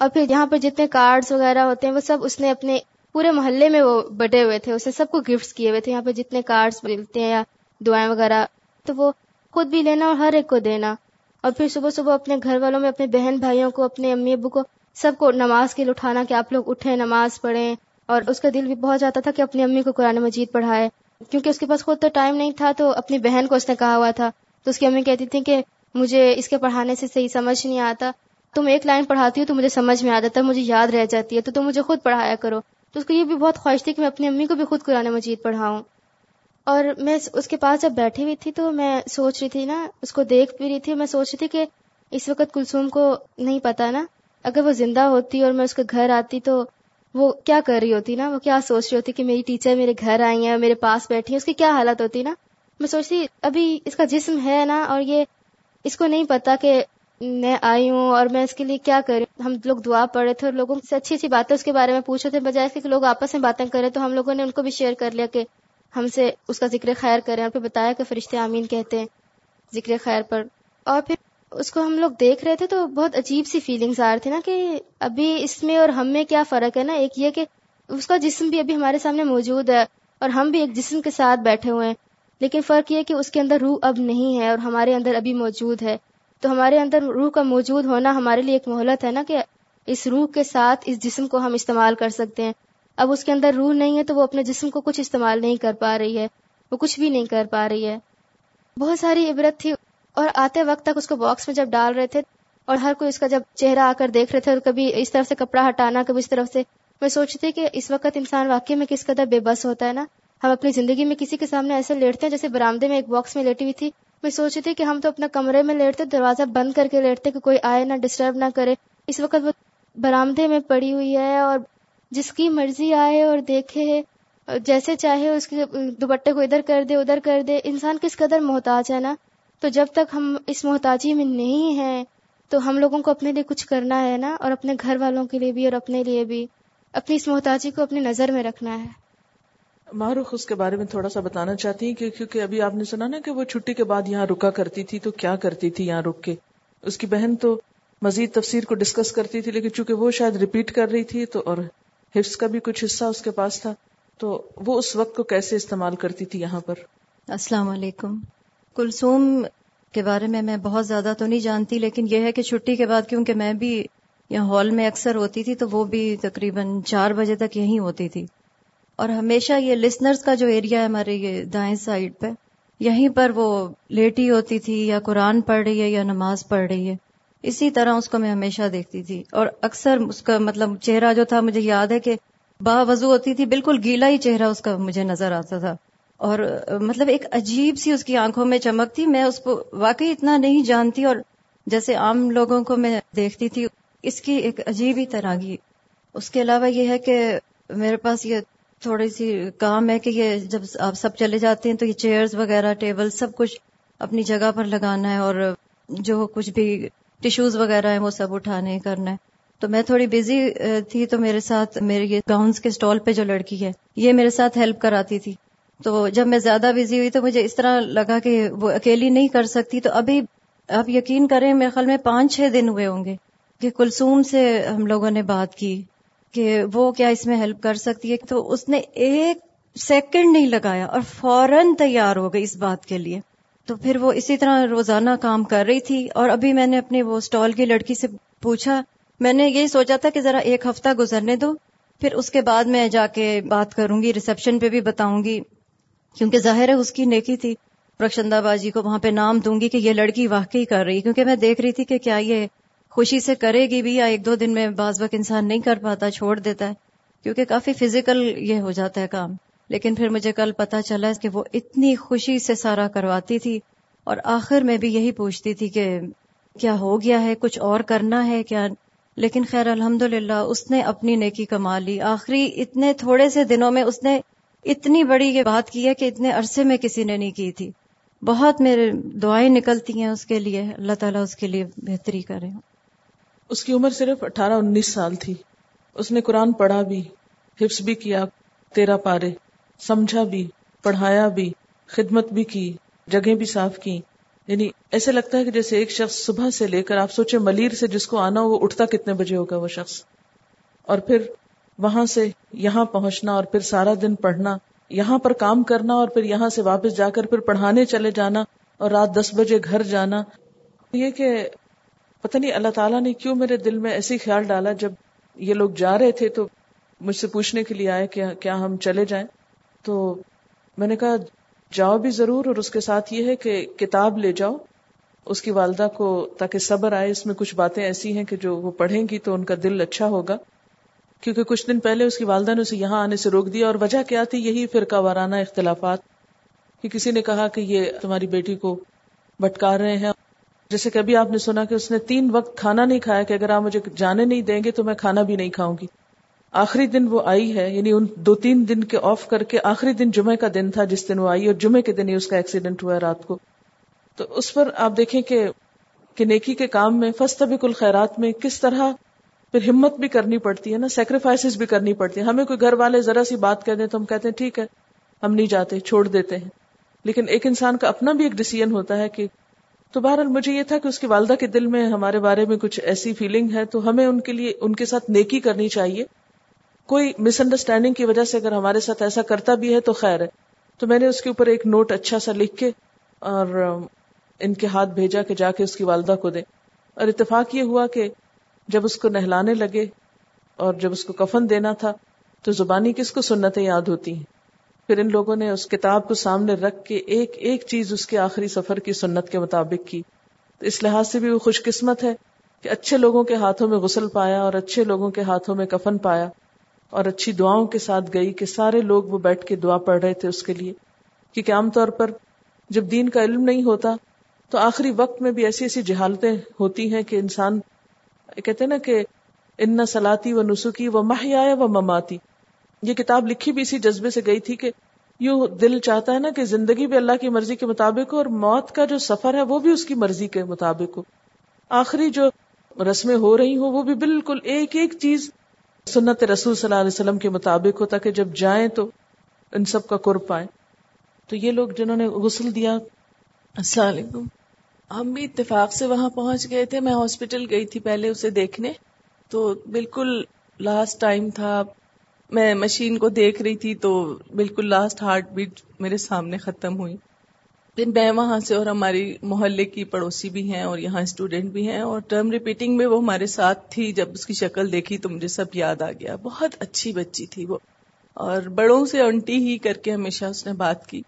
اور پھر یہاں پر جتنے کارڈز وغیرہ ہوتے ہیں وہ سب اس نے اپنے پورے محلے میں وہ بٹے ہوئے تھے، اسے سب کو گفٹس کیے ہوئے تھے، یہاں پہ جتنے کارڈز ملتے ہیں یا دعائیں وغیرہ، تو وہ خود بھی لینا اور ہر ایک کو دینا، اور پھر صبح صبح اپنے گھر والوں میں اپنے بہن بھائیوں کو، اپنے امی ابو کو، سب کو نماز کے لیے اٹھانا کہ آپ لوگ اٹھیں نماز پڑھیں، اور اس کا دل بھی بہت جاتا تھا کہ اپنی امی کو قرآن مجید پڑھائے، کیونکہ اس کے پاس خود تو ٹائم نہیں تھا، تو اپنی بہن کو اس نے کہا ہوا تھا، تو اس کی امی کہتی تھیں کہ مجھے اس کے پڑھانے سے صحیح سمجھ نہیں آتا، تم ایک لائن پڑھاتی ہو تو مجھے سمجھ میں آ جاتا ہے، مجھے یاد رہ جاتی ہے، تو تم مجھے خود پڑھایا کرو۔ تو اس کو یہ بھی بہت خواہش تھی کہ میں اپنی امی کو بھی خود قرآن مجید پڑھاؤں۔ اور میں اس کے پاس جب بیٹھی ہوئی تھی تو میں سوچ رہی تھی نا، اس کو دیکھ بھی رہی تھی، میں سوچ رہی تھی کہ اس وقت کلثوم کو نہیں پتا نا، اگر وہ زندہ ہوتی اور میں اس کے گھر آتی تو وہ کیا کر رہی ہوتی نا، وہ کیا سوچ رہی ہوتی کہ میری ٹیچر میرے گھر آئی ہیں، میرے پاس بیٹھی ہیں، اس کی کیا حالت ہوتی نا۔ میں سوچتی ابھی اس کا جسم ہے نا، اور یہ اس کو نہیں پتا کہ میں آئی ہوں اور میں اس کے لیے کیا کر رہی ہوں۔ ہم لوگ دعا پڑھ رہے تھے اور لوگوں سے اچھی اچھی باتیں اس کے بارے میں پوچھ رہے تھے، بجائے اس کے لوگ آپس میں باتیں کر رہے، تو ہم لوگوں نے ان کو بھی شیئر کر لیا کہ ہم سے اس کا ذکر خیر کریں، اور پھر بتایا کہ فرشتے آمین کہتے ہیں ذکر خیر پر۔ اور پھر اس کو ہم لوگ دیکھ رہے تھے تو بہت عجیب سی فیلنگز آ رہی تھی نا کہ ابھی اس میں اور ہم میں کیا فرق ہے نا، ایک یہ کہ اس کا جسم بھی ابھی ہمارے سامنے موجود ہے اور ہم بھی ایک جسم کے ساتھ بیٹھے ہوئے ہیں، لیکن فرق یہ کہ اس کے اندر روح اب نہیں ہے اور ہمارے اندر ابھی موجود ہے، تو ہمارے اندر روح کا موجود ہونا ہمارے لیے ایک مہلت ہے نا کہ اس روح کے ساتھ اس جسم کو ہم استعمال کر سکتے ہیں۔ اب اس کے اندر روح نہیں ہے تو وہ اپنے جسم کو کچھ استعمال نہیں کر پا رہی ہے، وہ کچھ بھی نہیں کر پا رہی ہے۔ بہت ساری عبرت تھی، اور آتے وقت تک اس کو باکس میں جب ڈال رہے تھے اور ہر کوئی اس کا جب چہرہ آ کر دیکھ رہے تھے، اور کبھی اس طرف سے کپڑا ہٹانا، کبھی اس طرف سے، میں سوچتی کہ اس وقت انسان واقعی میں کس قدر بے بس ہوتا ہے نا۔ ہم اپنی زندگی میں کسی کے سامنے ایسے لیٹتے ہیں جیسے برآمدے میں ایک باکس میں لیٹی ہوئی تھی، میں سوچتی تھی کہ ہم تو اپنا کمرے میں لیٹتے، دروازہ بند کر کے لیٹتے کہ کوئی آئے نہ ڈسٹرب نہ کرے، اس وقت وہ برآمدے میں پڑی ہوئی ہے اور جس کی مرضی آئے اور دیکھے، جیسے چاہے اس کے دوپٹے کو ادھر کر دے ادھر کر دے، انسان کس قدر محتاج ہے نا۔ تو جب تک ہم اس محتاجی میں نہیں ہیں تو ہم لوگوں کو اپنے لیے کچھ کرنا ہے نا، اور اپنے گھر والوں کے لیے بھی اور اپنے لیے بھی، اپنی اس محتاجی کو اپنی نظر میں رکھنا ہے۔ معروف اس کے بارے میں تھوڑا سا بتانا چاہتی ہیں کیونکہ ابھی آپ نے سنا نا کہ وہ چھٹی کے بعد یہاں رکا کرتی تھی، تو کیا کرتی تھی یہاں رک کے، اس کی بہن تو مزید تفسیر کو ڈسکس کرتی تھی، لیکن چونکہ وہ شاید ریپیٹ کر رہی تھی تو، اور حفظ کا بھی کچھ حصہ اس کے پاس تھا، تو وہ اس وقت کو کیسے استعمال کرتی تھی یہاں پر۔ السلام علیکم۔ کلثوم کے بارے میں بہت زیادہ تو نہیں جانتی، لیکن یہ ہے کہ چھٹی کے بعد کیونکہ میں بھی یہاں ہال میں اکثر ہوتی تھی تو وہ بھی تقریباً 4 بجے تک یہیں ہوتی تھی، اور ہمیشہ یہ لسنرز کا جو ایریا ہے ہمارے یہ دائیں سائیڈ پہ، یہیں پر وہ لیٹی ہوتی تھی، یا قرآن پڑھ رہی ہے یا نماز پڑھ رہی ہے، اسی طرح اس کو میں ہمیشہ دیکھتی تھی۔ اور اکثر اس کا مطلب چہرہ جو تھا، مجھے یاد ہے کہ باوضو ہوتی تھی، بالکل گیلا ہی چہرہ اس کا مجھے نظر آتا تھا، اور مطلب ایک عجیب سی اس کی آنکھوں میں چمک تھی. میں اس کو واقعی اتنا نہیں جانتی، اور جیسے عام لوگوں کو میں دیکھتی تھی اس کی ایک عجیب ہی تراگی. اس کے علاوہ یہ ہے کہ میرے پاس یہ تھوڑی سی کام ہے کہ یہ جب آپ سب چلے جاتے ہیں تو یہ چیئرز وغیرہ ٹیبل سب کچھ اپنی جگہ پر لگانا ہے، اور جو کچھ بھی ٹشوز وغیرہ ہیں وہ سب اٹھانے کرنا ہے. تو میں تھوڑی بزی تھی، تو میرے ساتھ میرے یہ گاؤنز کے سٹال پہ جو لڑکی ہے یہ میرے ساتھ ہیلپ کراتی تھی. تو جب میں زیادہ بزی ہوئی تو مجھے اس طرح لگا کہ وہ اکیلی نہیں کر سکتی. تو ابھی آپ یقین کریں میرے خیال میں 5-6 دن ہوئے ہوں گے کہ کلثوم سے ہم لوگوں نے بات کی کہ وہ کیا اس میں ہیلپ کر سکتی ہے. تو اس نے 1 سیکنڈ نہیں لگایا اور فوراً تیار ہو گئی اس بات کے لیے. تو پھر وہ اسی طرح روزانہ کام کر رہی تھی. اور ابھی میں نے اپنے وہ سٹال کی لڑکی سے پوچھا، میں نے یہی سوچا تھا کہ ذرا 1 ہفتہ گزرنے دو، پھر اس کے بعد میں جا کے بات کروں گی، ریسپشن پہ بھی بتاؤں گی، کیونکہ ظاہر ہے اس کی نیکی تھی. پرکشندہ باجی کو وہاں پہ نام دوں گی کہ یہ لڑکی واقعی کر رہی، کیونکہ میں دیکھ رہی تھی کہ کیا یہ خوشی سے کرے گی بھی یا 1-2 دن میں بعض وقت انسان نہیں کر پاتا، چھوڑ دیتا ہے، کیونکہ کافی فزیکل یہ ہو جاتا ہے کام. لیکن پھر مجھے کل پتا چلا کہ وہ اتنی خوشی سے سارا کرواتی تھی، اور آخر میں بھی یہی پوچھتی تھی کہ کیا ہو گیا ہے، کچھ اور کرنا ہے کیا. لیکن خیر الحمدللہ اس نے اپنی نیکی کما لی. آخری اتنے تھوڑے سے دنوں میں اس نے اتنی بڑی یہ بات کی ہے کہ اتنے عرصے میں کسی نے نہیں کی تھی. بہت میرے دعائیں نکلتی ہیں اس کے لیے، اللہ تعالیٰ اس کے لیے بہتری کرے. اس کی عمر صرف 18-19 سال تھی. اس نے قرآن پڑھا بھی، حفظ بھی کیا، 13 پارے سمجھا بھی، پڑھایا بھی، خدمت بھی کی، جگہیں بھی صاف کی. یعنی ایسے لگتا ہے کہ جیسے ایک شخص صبح سے لے کر آپ سوچے ملیر سے جس کو آنا ہو وہ اٹھتا کتنے بجے ہوگا وہ شخص، اور پھر وہاں سے یہاں پہنچنا، اور پھر سارا دن پڑھنا، یہاں پر کام کرنا، اور پھر یہاں سے واپس جا کر پھر پڑھانے چلے جانا، اور رات 10 بجے گھر جانا. یہ کہ پتہ نہیں اللہ تعالیٰ نے کیوں میرے دل میں ایسی خیال ڈالا، جب یہ لوگ جا رہے تھے تو مجھ سے پوچھنے کے لیے آئے کہ کیا ہم چلے جائیں. تو میں نے کہا جاؤ بھی ضرور، اور اس کے ساتھ یہ ہے کہ کتاب لے جاؤ اس کی والدہ کو تاکہ صبر آئے، اس میں کچھ باتیں ایسی ہیں کہ جو وہ پڑھیں گی تو ان کا دل اچھا ہوگا. کیونکہ کچھ دن پہلے اس کی والدہ نے اسے یہاں آنے سے روک دیا، اور وجہ کیا تھی؟ یہی فرقہ وارانہ اختلافات، کہ کسی نے کہا کہ یہ تمہاری بیٹی کو بھٹکا رہے ہیں. جیسے کہ ابھی آپ نے سنا کہ اس نے 3 وقت کھانا نہیں کھایا، کہ اگر آپ مجھے جانے نہیں دیں گے تو میں کھانا بھی نہیں کھاؤں گی. آخری دن وہ آئی ہے، یعنی ان 2-3 دن کے آف کر کے آخری دن جمعہ کا دن تھا جس دن وہ آئی، اور جمعہ کے دن ہی اس کا ایکسیڈنٹ ہوا رات کو. تو اس پر آپ دیکھیں کہ نیکی کے کام میں، فاستبقوا الخیرات میں کس طرح پھر ہمت بھی کرنی پڑتی ہے نا، سیکریفائسز بھی کرنی پڑتی ہیں. ہمیں کوئی گھر والے ذرا سی بات کہہ دیں تو ہم کہتے ہیں ٹھیک ہے، ہم نہیں جاتے، چھوڑ دیتے ہیں. لیکن ایک انسان کا اپنا بھی ایک ڈیسیژن ہوتا ہے کہ تو بہرحال مجھے یہ تھا کہ اس کی والدہ کے دل میں ہمارے بارے میں کچھ ایسی فیلنگ ہے، تو ہمیں ان کے لیے ان کے ساتھ نیکی کرنی چاہیے. کوئی مس انڈرسٹینڈنگ کی وجہ سے اگر ہمارے ساتھ ایسا کرتا بھی ہے تو خیر ہے. تو میں نے اس کے اوپر ایک نوٹ اچھا سا لکھ کے اور ان کے ہاتھ بھیجا کہ جا کے اس کی والدہ کو دے. اور اتفاق یہ ہوا کہ جب اس کو نہلانے لگے اور جب اس کو کفن دینا تھا تو زبانی کس کو سنتیں یاد ہوتی ہیں، پھر ان لوگوں نے اس کتاب کو سامنے رکھ کے ایک ایک چیز اس کے آخری سفر کی سنت کے مطابق کی. تو اس لحاظ سے بھی وہ خوش قسمت ہے کہ اچھے لوگوں کے ہاتھوں میں غسل پایا اور اچھے لوگوں کے ہاتھوں میں کفن پایا، اور اچھی دعاؤں کے ساتھ گئی کہ سارے لوگ وہ بیٹھ کے دعا پڑھ رہے تھے اس کے لیے. کیونکہ عام طور پر جب دین کا علم نہیں ہوتا تو آخری وقت میں بھی ایسی ایسی جہالتیں ہوتی ہیں کہ انسان کہتے ہیں نا کہ ان صلاتی و نسکی و محیایا و مماتی. یہ کتاب لکھی بھی اسی جذبے سے گئی تھی کہ یوں دل چاہتا ہے نا کہ زندگی بھی اللہ کی مرضی کے مطابق ہو اور موت کا جو سفر ہے وہ بھی اس کی مرضی کے مطابق ہو. آخری جو رسمیں ہو رہی ہوں وہ بھی بالکل ایک ایک چیز سنت رسول صلی اللہ علیہ وسلم کے مطابق ہو، تاکہ جب جائیں تو ان سب کا قرب پائیں. تو یہ لوگ جنہوں نے غسل دیا. السلام علیکم. ہم بھی اتفاق سے وہاں پہنچ گئے تھے. میں ہاسپٹل گئی تھی پہلے اسے دیکھنے، تو بالکل لاسٹ ٹائم تھا، میں مشین کو دیکھ رہی تھی تو بالکل لاسٹ ہارٹ بیٹ میرے سامنے ختم ہوئی. پھر میں وہاں سے، اور ہماری محلے کی پڑوسی بھی ہیں اور یہاں اسٹوڈنٹ بھی ہیں، اور ٹرم ریپیٹنگ میں وہ ہمارے ساتھ تھی. جب اس کی شکل دیکھی تو مجھے سب یاد آ گیا. بہت اچھی بچی تھی وہ، اور بڑوں سے انٹی ہی کر کے ہمیشہ اس نے بات کی.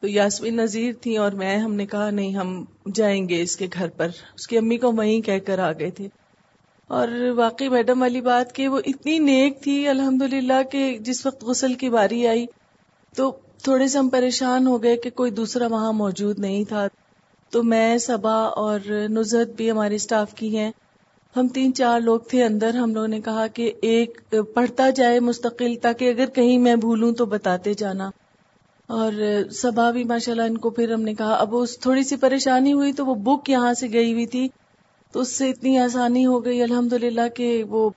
تو یاسمین نذیر تھی اور میں، ہم نے کہا نہیں ہم جائیں گے اس کے گھر پر. اس کی امی کو وہیں کہہ کر آ گئے تھے. اور واقعی میڈم والی بات کہ وہ اتنی نیک تھی الحمدللہ کہ جس وقت غسل کی باری آئی تو تھوڑے سے ہم پریشان ہو گئے کہ کوئی دوسرا وہاں موجود نہیں تھا، تو میں، صبا اور نزہت بھی ہمارے سٹاف کی ہیں، ہم 3-4 لوگ تھے اندر۔ ہم لوگوں نے کہا کہ ایک پڑھتا جائے مستقل تاکہ اگر کہیں میں بھولوں تو بتاتے جانا، اور صبا بھی ماشاءاللہ ان کو، پھر ہم نے کہا اب اس تھوڑی سی پریشانی ہوئی تو وہ بک یہاں سے گئی ہوئی تھی تو اس سے اتنی آسانی ہو گئی الحمدللہ کہ وہ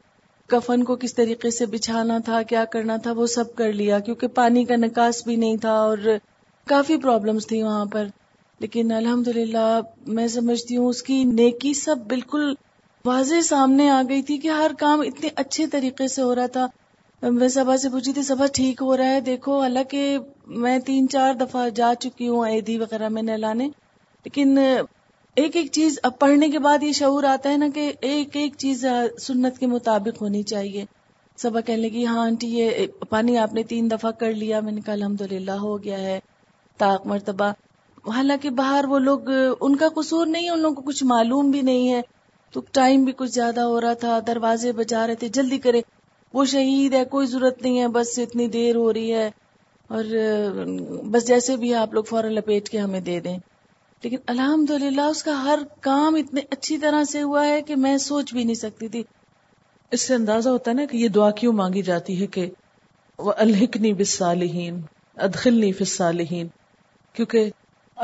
کفن کو کس طریقے سے بچھانا تھا، کیا کرنا تھا، وہ سب کر لیا کیونکہ پانی کا نکاس بھی نہیں تھا اور کافی پرابلمز تھی وہاں پر۔ لیکن الحمدللہ میں سمجھتی ہوں اس کی نیکی سب بالکل واضح سامنے آ گئی تھی کہ ہر کام اتنے اچھے طریقے سے ہو رہا تھا۔ میں صبا سے پوچھی تھی صبا ٹھیک ہو رہا ہے؟ دیکھو حالانکہ میں 3-4 دفعہ جا چکی ہوں عیدی وغیرہ میں نہلانے، لیکن ایک ایک چیز اب پڑھنے کے بعد یہ شعور آتا ہے نا کہ ایک ایک چیز سنت کے مطابق ہونی چاہیے۔ صبا کہنے لگی ہاں آنٹی یہ پانی آپ نے 3 دفعہ کر لیا؟ میں نے کہا الحمدللہ ہو گیا ہے طاق مرتبہ۔ حالانکہ باہر وہ لوگ، ان کا قصور نہیں، ان لوگوں کو کچھ معلوم بھی نہیں ہے، تو ٹائم بھی کچھ زیادہ ہو رہا تھا، دروازے بجا رہے تھے جلدی کرے، وہ شہید ہے کوئی ضرورت نہیں ہے، بس اتنی دیر ہو رہی ہے اور بس جیسے بھی آپ لوگ فوراً لپیٹ کے ہمیں دے دیں۔ لیکن الحمدللہ اس کا ہر کام اتنے اچھی طرح سے ہوا ہے کہ میں سوچ بھی نہیں سکتی تھی۔ اس سے اندازہ ہوتا ہے نا کہ یہ دعا کیوں مانگی جاتی ہے کہ وَأَلْحِقْنِي بِالصَّالِحِينَ أَدْخِلْنِي فِي الصَّالِحِينَ، کیونکہ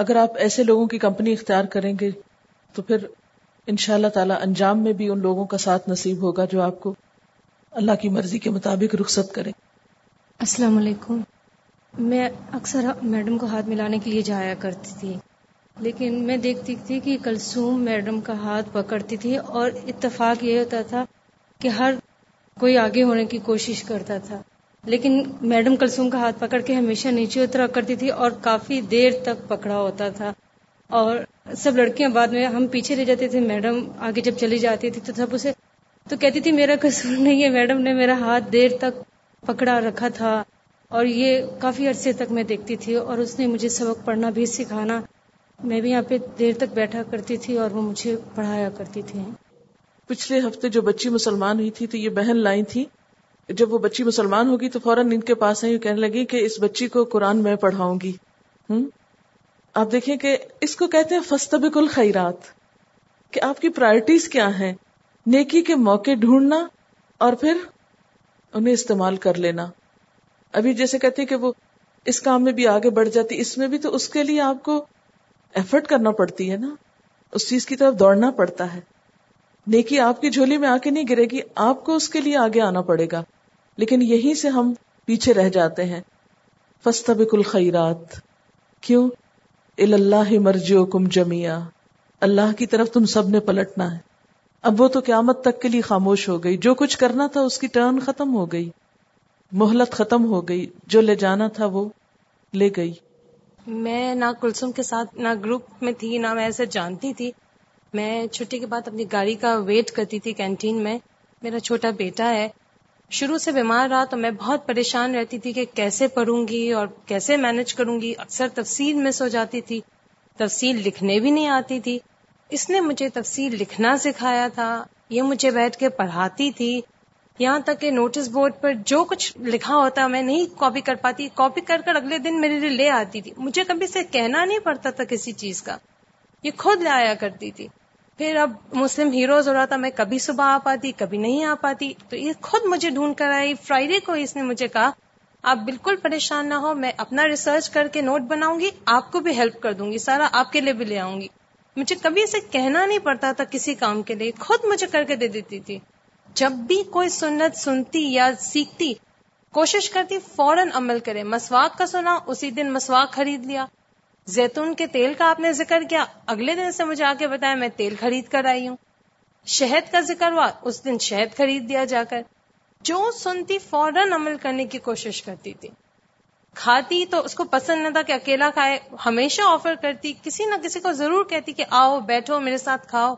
اگر آپ ایسے لوگوں کی کمپنی اختیار کریں گے تو پھر انشاءاللہ تعالی انجام میں بھی ان لوگوں کا ساتھ نصیب ہوگا جو آپ کو اللہ کی مرضی کے مطابق رخصت کریں۔ السلام علیکم۔ میں اکثر میڈم کو ہاتھ ملانے کے لیے جایا کرتی تھی، لیکن میں دیکھتی تھی کہ کلثوم میڈم کا ہاتھ پکڑتی تھی اور اتفاق یہ ہوتا تھا کہ ہر کوئی آگے ہونے کی کوشش کرتا تھا، لیکن میڈم کلثوم کا ہاتھ پکڑ کے ہمیشہ نیچے اترا کرتی تھی اور کافی دیر تک پکڑا ہوتا تھا، اور سب لڑکیاں بعد میں، ہم پیچھے لے جاتے تھے، میڈم آگے جب چلی جاتی تھی تو سب اسے تو کہتی تھی میرا قصور نہیں ہے، میڈم نے میرا ہاتھ دیر تک پکڑا رکھا تھا، اور یہ کافی عرصے تک میں دیکھتی تھی، اور اس نے مجھے سبق پڑھنا بھی سکھانا، میں بھی یہاں پہ دیر تک بیٹھا کرتی تھی اور وہ مجھے پڑھایا کرتی تھی۔ پچھلے ہفتے جو بچی مسلمان ہوئی تھی تو یہ بہن لائی تھی، جب وہ بچی مسلمان ہوگی تو فوراً ان کے پاس آئی، کہنے لگی کہ اس بچی کو قرآن میں پڑھاؤں گی۔ آپ دیکھیں کہ اس کو کہتے ہیں فَسْتَبِقُ الْخَيْرَاتِ، کہ آپ کی پرائرٹیز کیا ہیں، نیکی کے موقع ڈھونڈنا اور پھر انہیں استعمال کر لینا۔ ابھی جیسے کہتے ہیں کہ وہ اس کام میں بھی آگے بڑھ جاتی، اس میں بھی تو اس کے لیے آپ کو ایفرٹ کرنا پڑتی ہے نا، اس چیز کی طرف دوڑنا پڑتا ہے۔ نیکی آپ کی جھولی میں آ کے نہیں گرے گی، آپ کو اس کے لیے آگے آنا پڑے گا، لیکن یہیں سے ہم پیچھے رہ جاتے ہیں۔ فَسْتَبِقُ الْخَيْرَاتِ، کیوں؟ اللہ مرجعکم جمیعا، اللہ کی طرف تم سب نے پلٹنا ہے۔ اب وہ تو قیامت تک کے لیے خاموش ہو گئی، جو کچھ کرنا تھا اس کی ٹرن ختم ہو گئی، مہلت ختم ہو گئی، جو لے جانا تھا وہ لے گئی۔ میں نہ کلثوم کے ساتھ نہ گروپ میں تھی، نہ میں ایسے جانتی تھی۔ میں چھٹی کے بعد اپنی گاڑی کا ویٹ کرتی تھی کینٹین میں، میرا چھوٹا بیٹا ہے، شروع سے بیمار رہا تو میں بہت پریشان رہتی تھی کہ کیسے پڑھوں گی اور کیسے مینج کروں گی، اکثر تفسیر مس ہو جاتی تھی، تفسیر لکھنے بھی نہیں آتی تھی۔ اس نے مجھے تفسیر لکھنا سکھایا تھا، یہ مجھے بیٹھ کے پڑھاتی تھی، یہاں تک کہ نوٹس بورڈ پر جو کچھ لکھا ہوتا میں نہیں کاپی کر پاتی، کاپی کر کر اگلے دن میرے لیے لے آتی تھی، مجھے کبھی سے کہنا نہیں پڑتا تھا کسی چیز کا، یہ خود لے آیا کرتی تھی۔ پھر اب مسلم ہیروز ہو رہا تھا، میں کبھی صبح آ پاتی کبھی نہیں آ پاتی، تو یہ خود مجھے ڈھونڈ کر آئی۔ فرائیڈے کو اس نے مجھے کہا آپ بالکل پریشان نہ ہو، میں اپنا ریسرچ کر کے نوٹ بناؤں گی، آپ کو بھی ہیلپ کر دوں گی، سارا آپ کے لیے بھی لے آؤں گی۔ مجھے کبھی اسے کہنا نہیں پڑتا تھا کسی کام کے لیے، خود مجھے کر کے دے دیتی تھی۔ جب بھی کوئی سنت سنتی یا سیکھتی کوشش کرتی فوراً عمل کرے، مسواک کا سنا اسی دن مسواک خرید لیا، زیتون کے تیل کا آپ نے ذکر کیا، اگلے دن سے مجھے آ کے بتایا میں تیل خرید کر آئی ہوں، شہد کا ذکر ہوا اس دن شہد خرید دیا جا کر، جو سنتی فوراً عمل کرنے کی کوشش کرتی تھی، کھاتی تو اس کو پسند نہ تھا کہ اکیلا کھائے، ہمیشہ آفر کرتی، کسی نہ کسی کو ضرور کہتی کہ آؤ بیٹھو میرے ساتھ کھاؤ،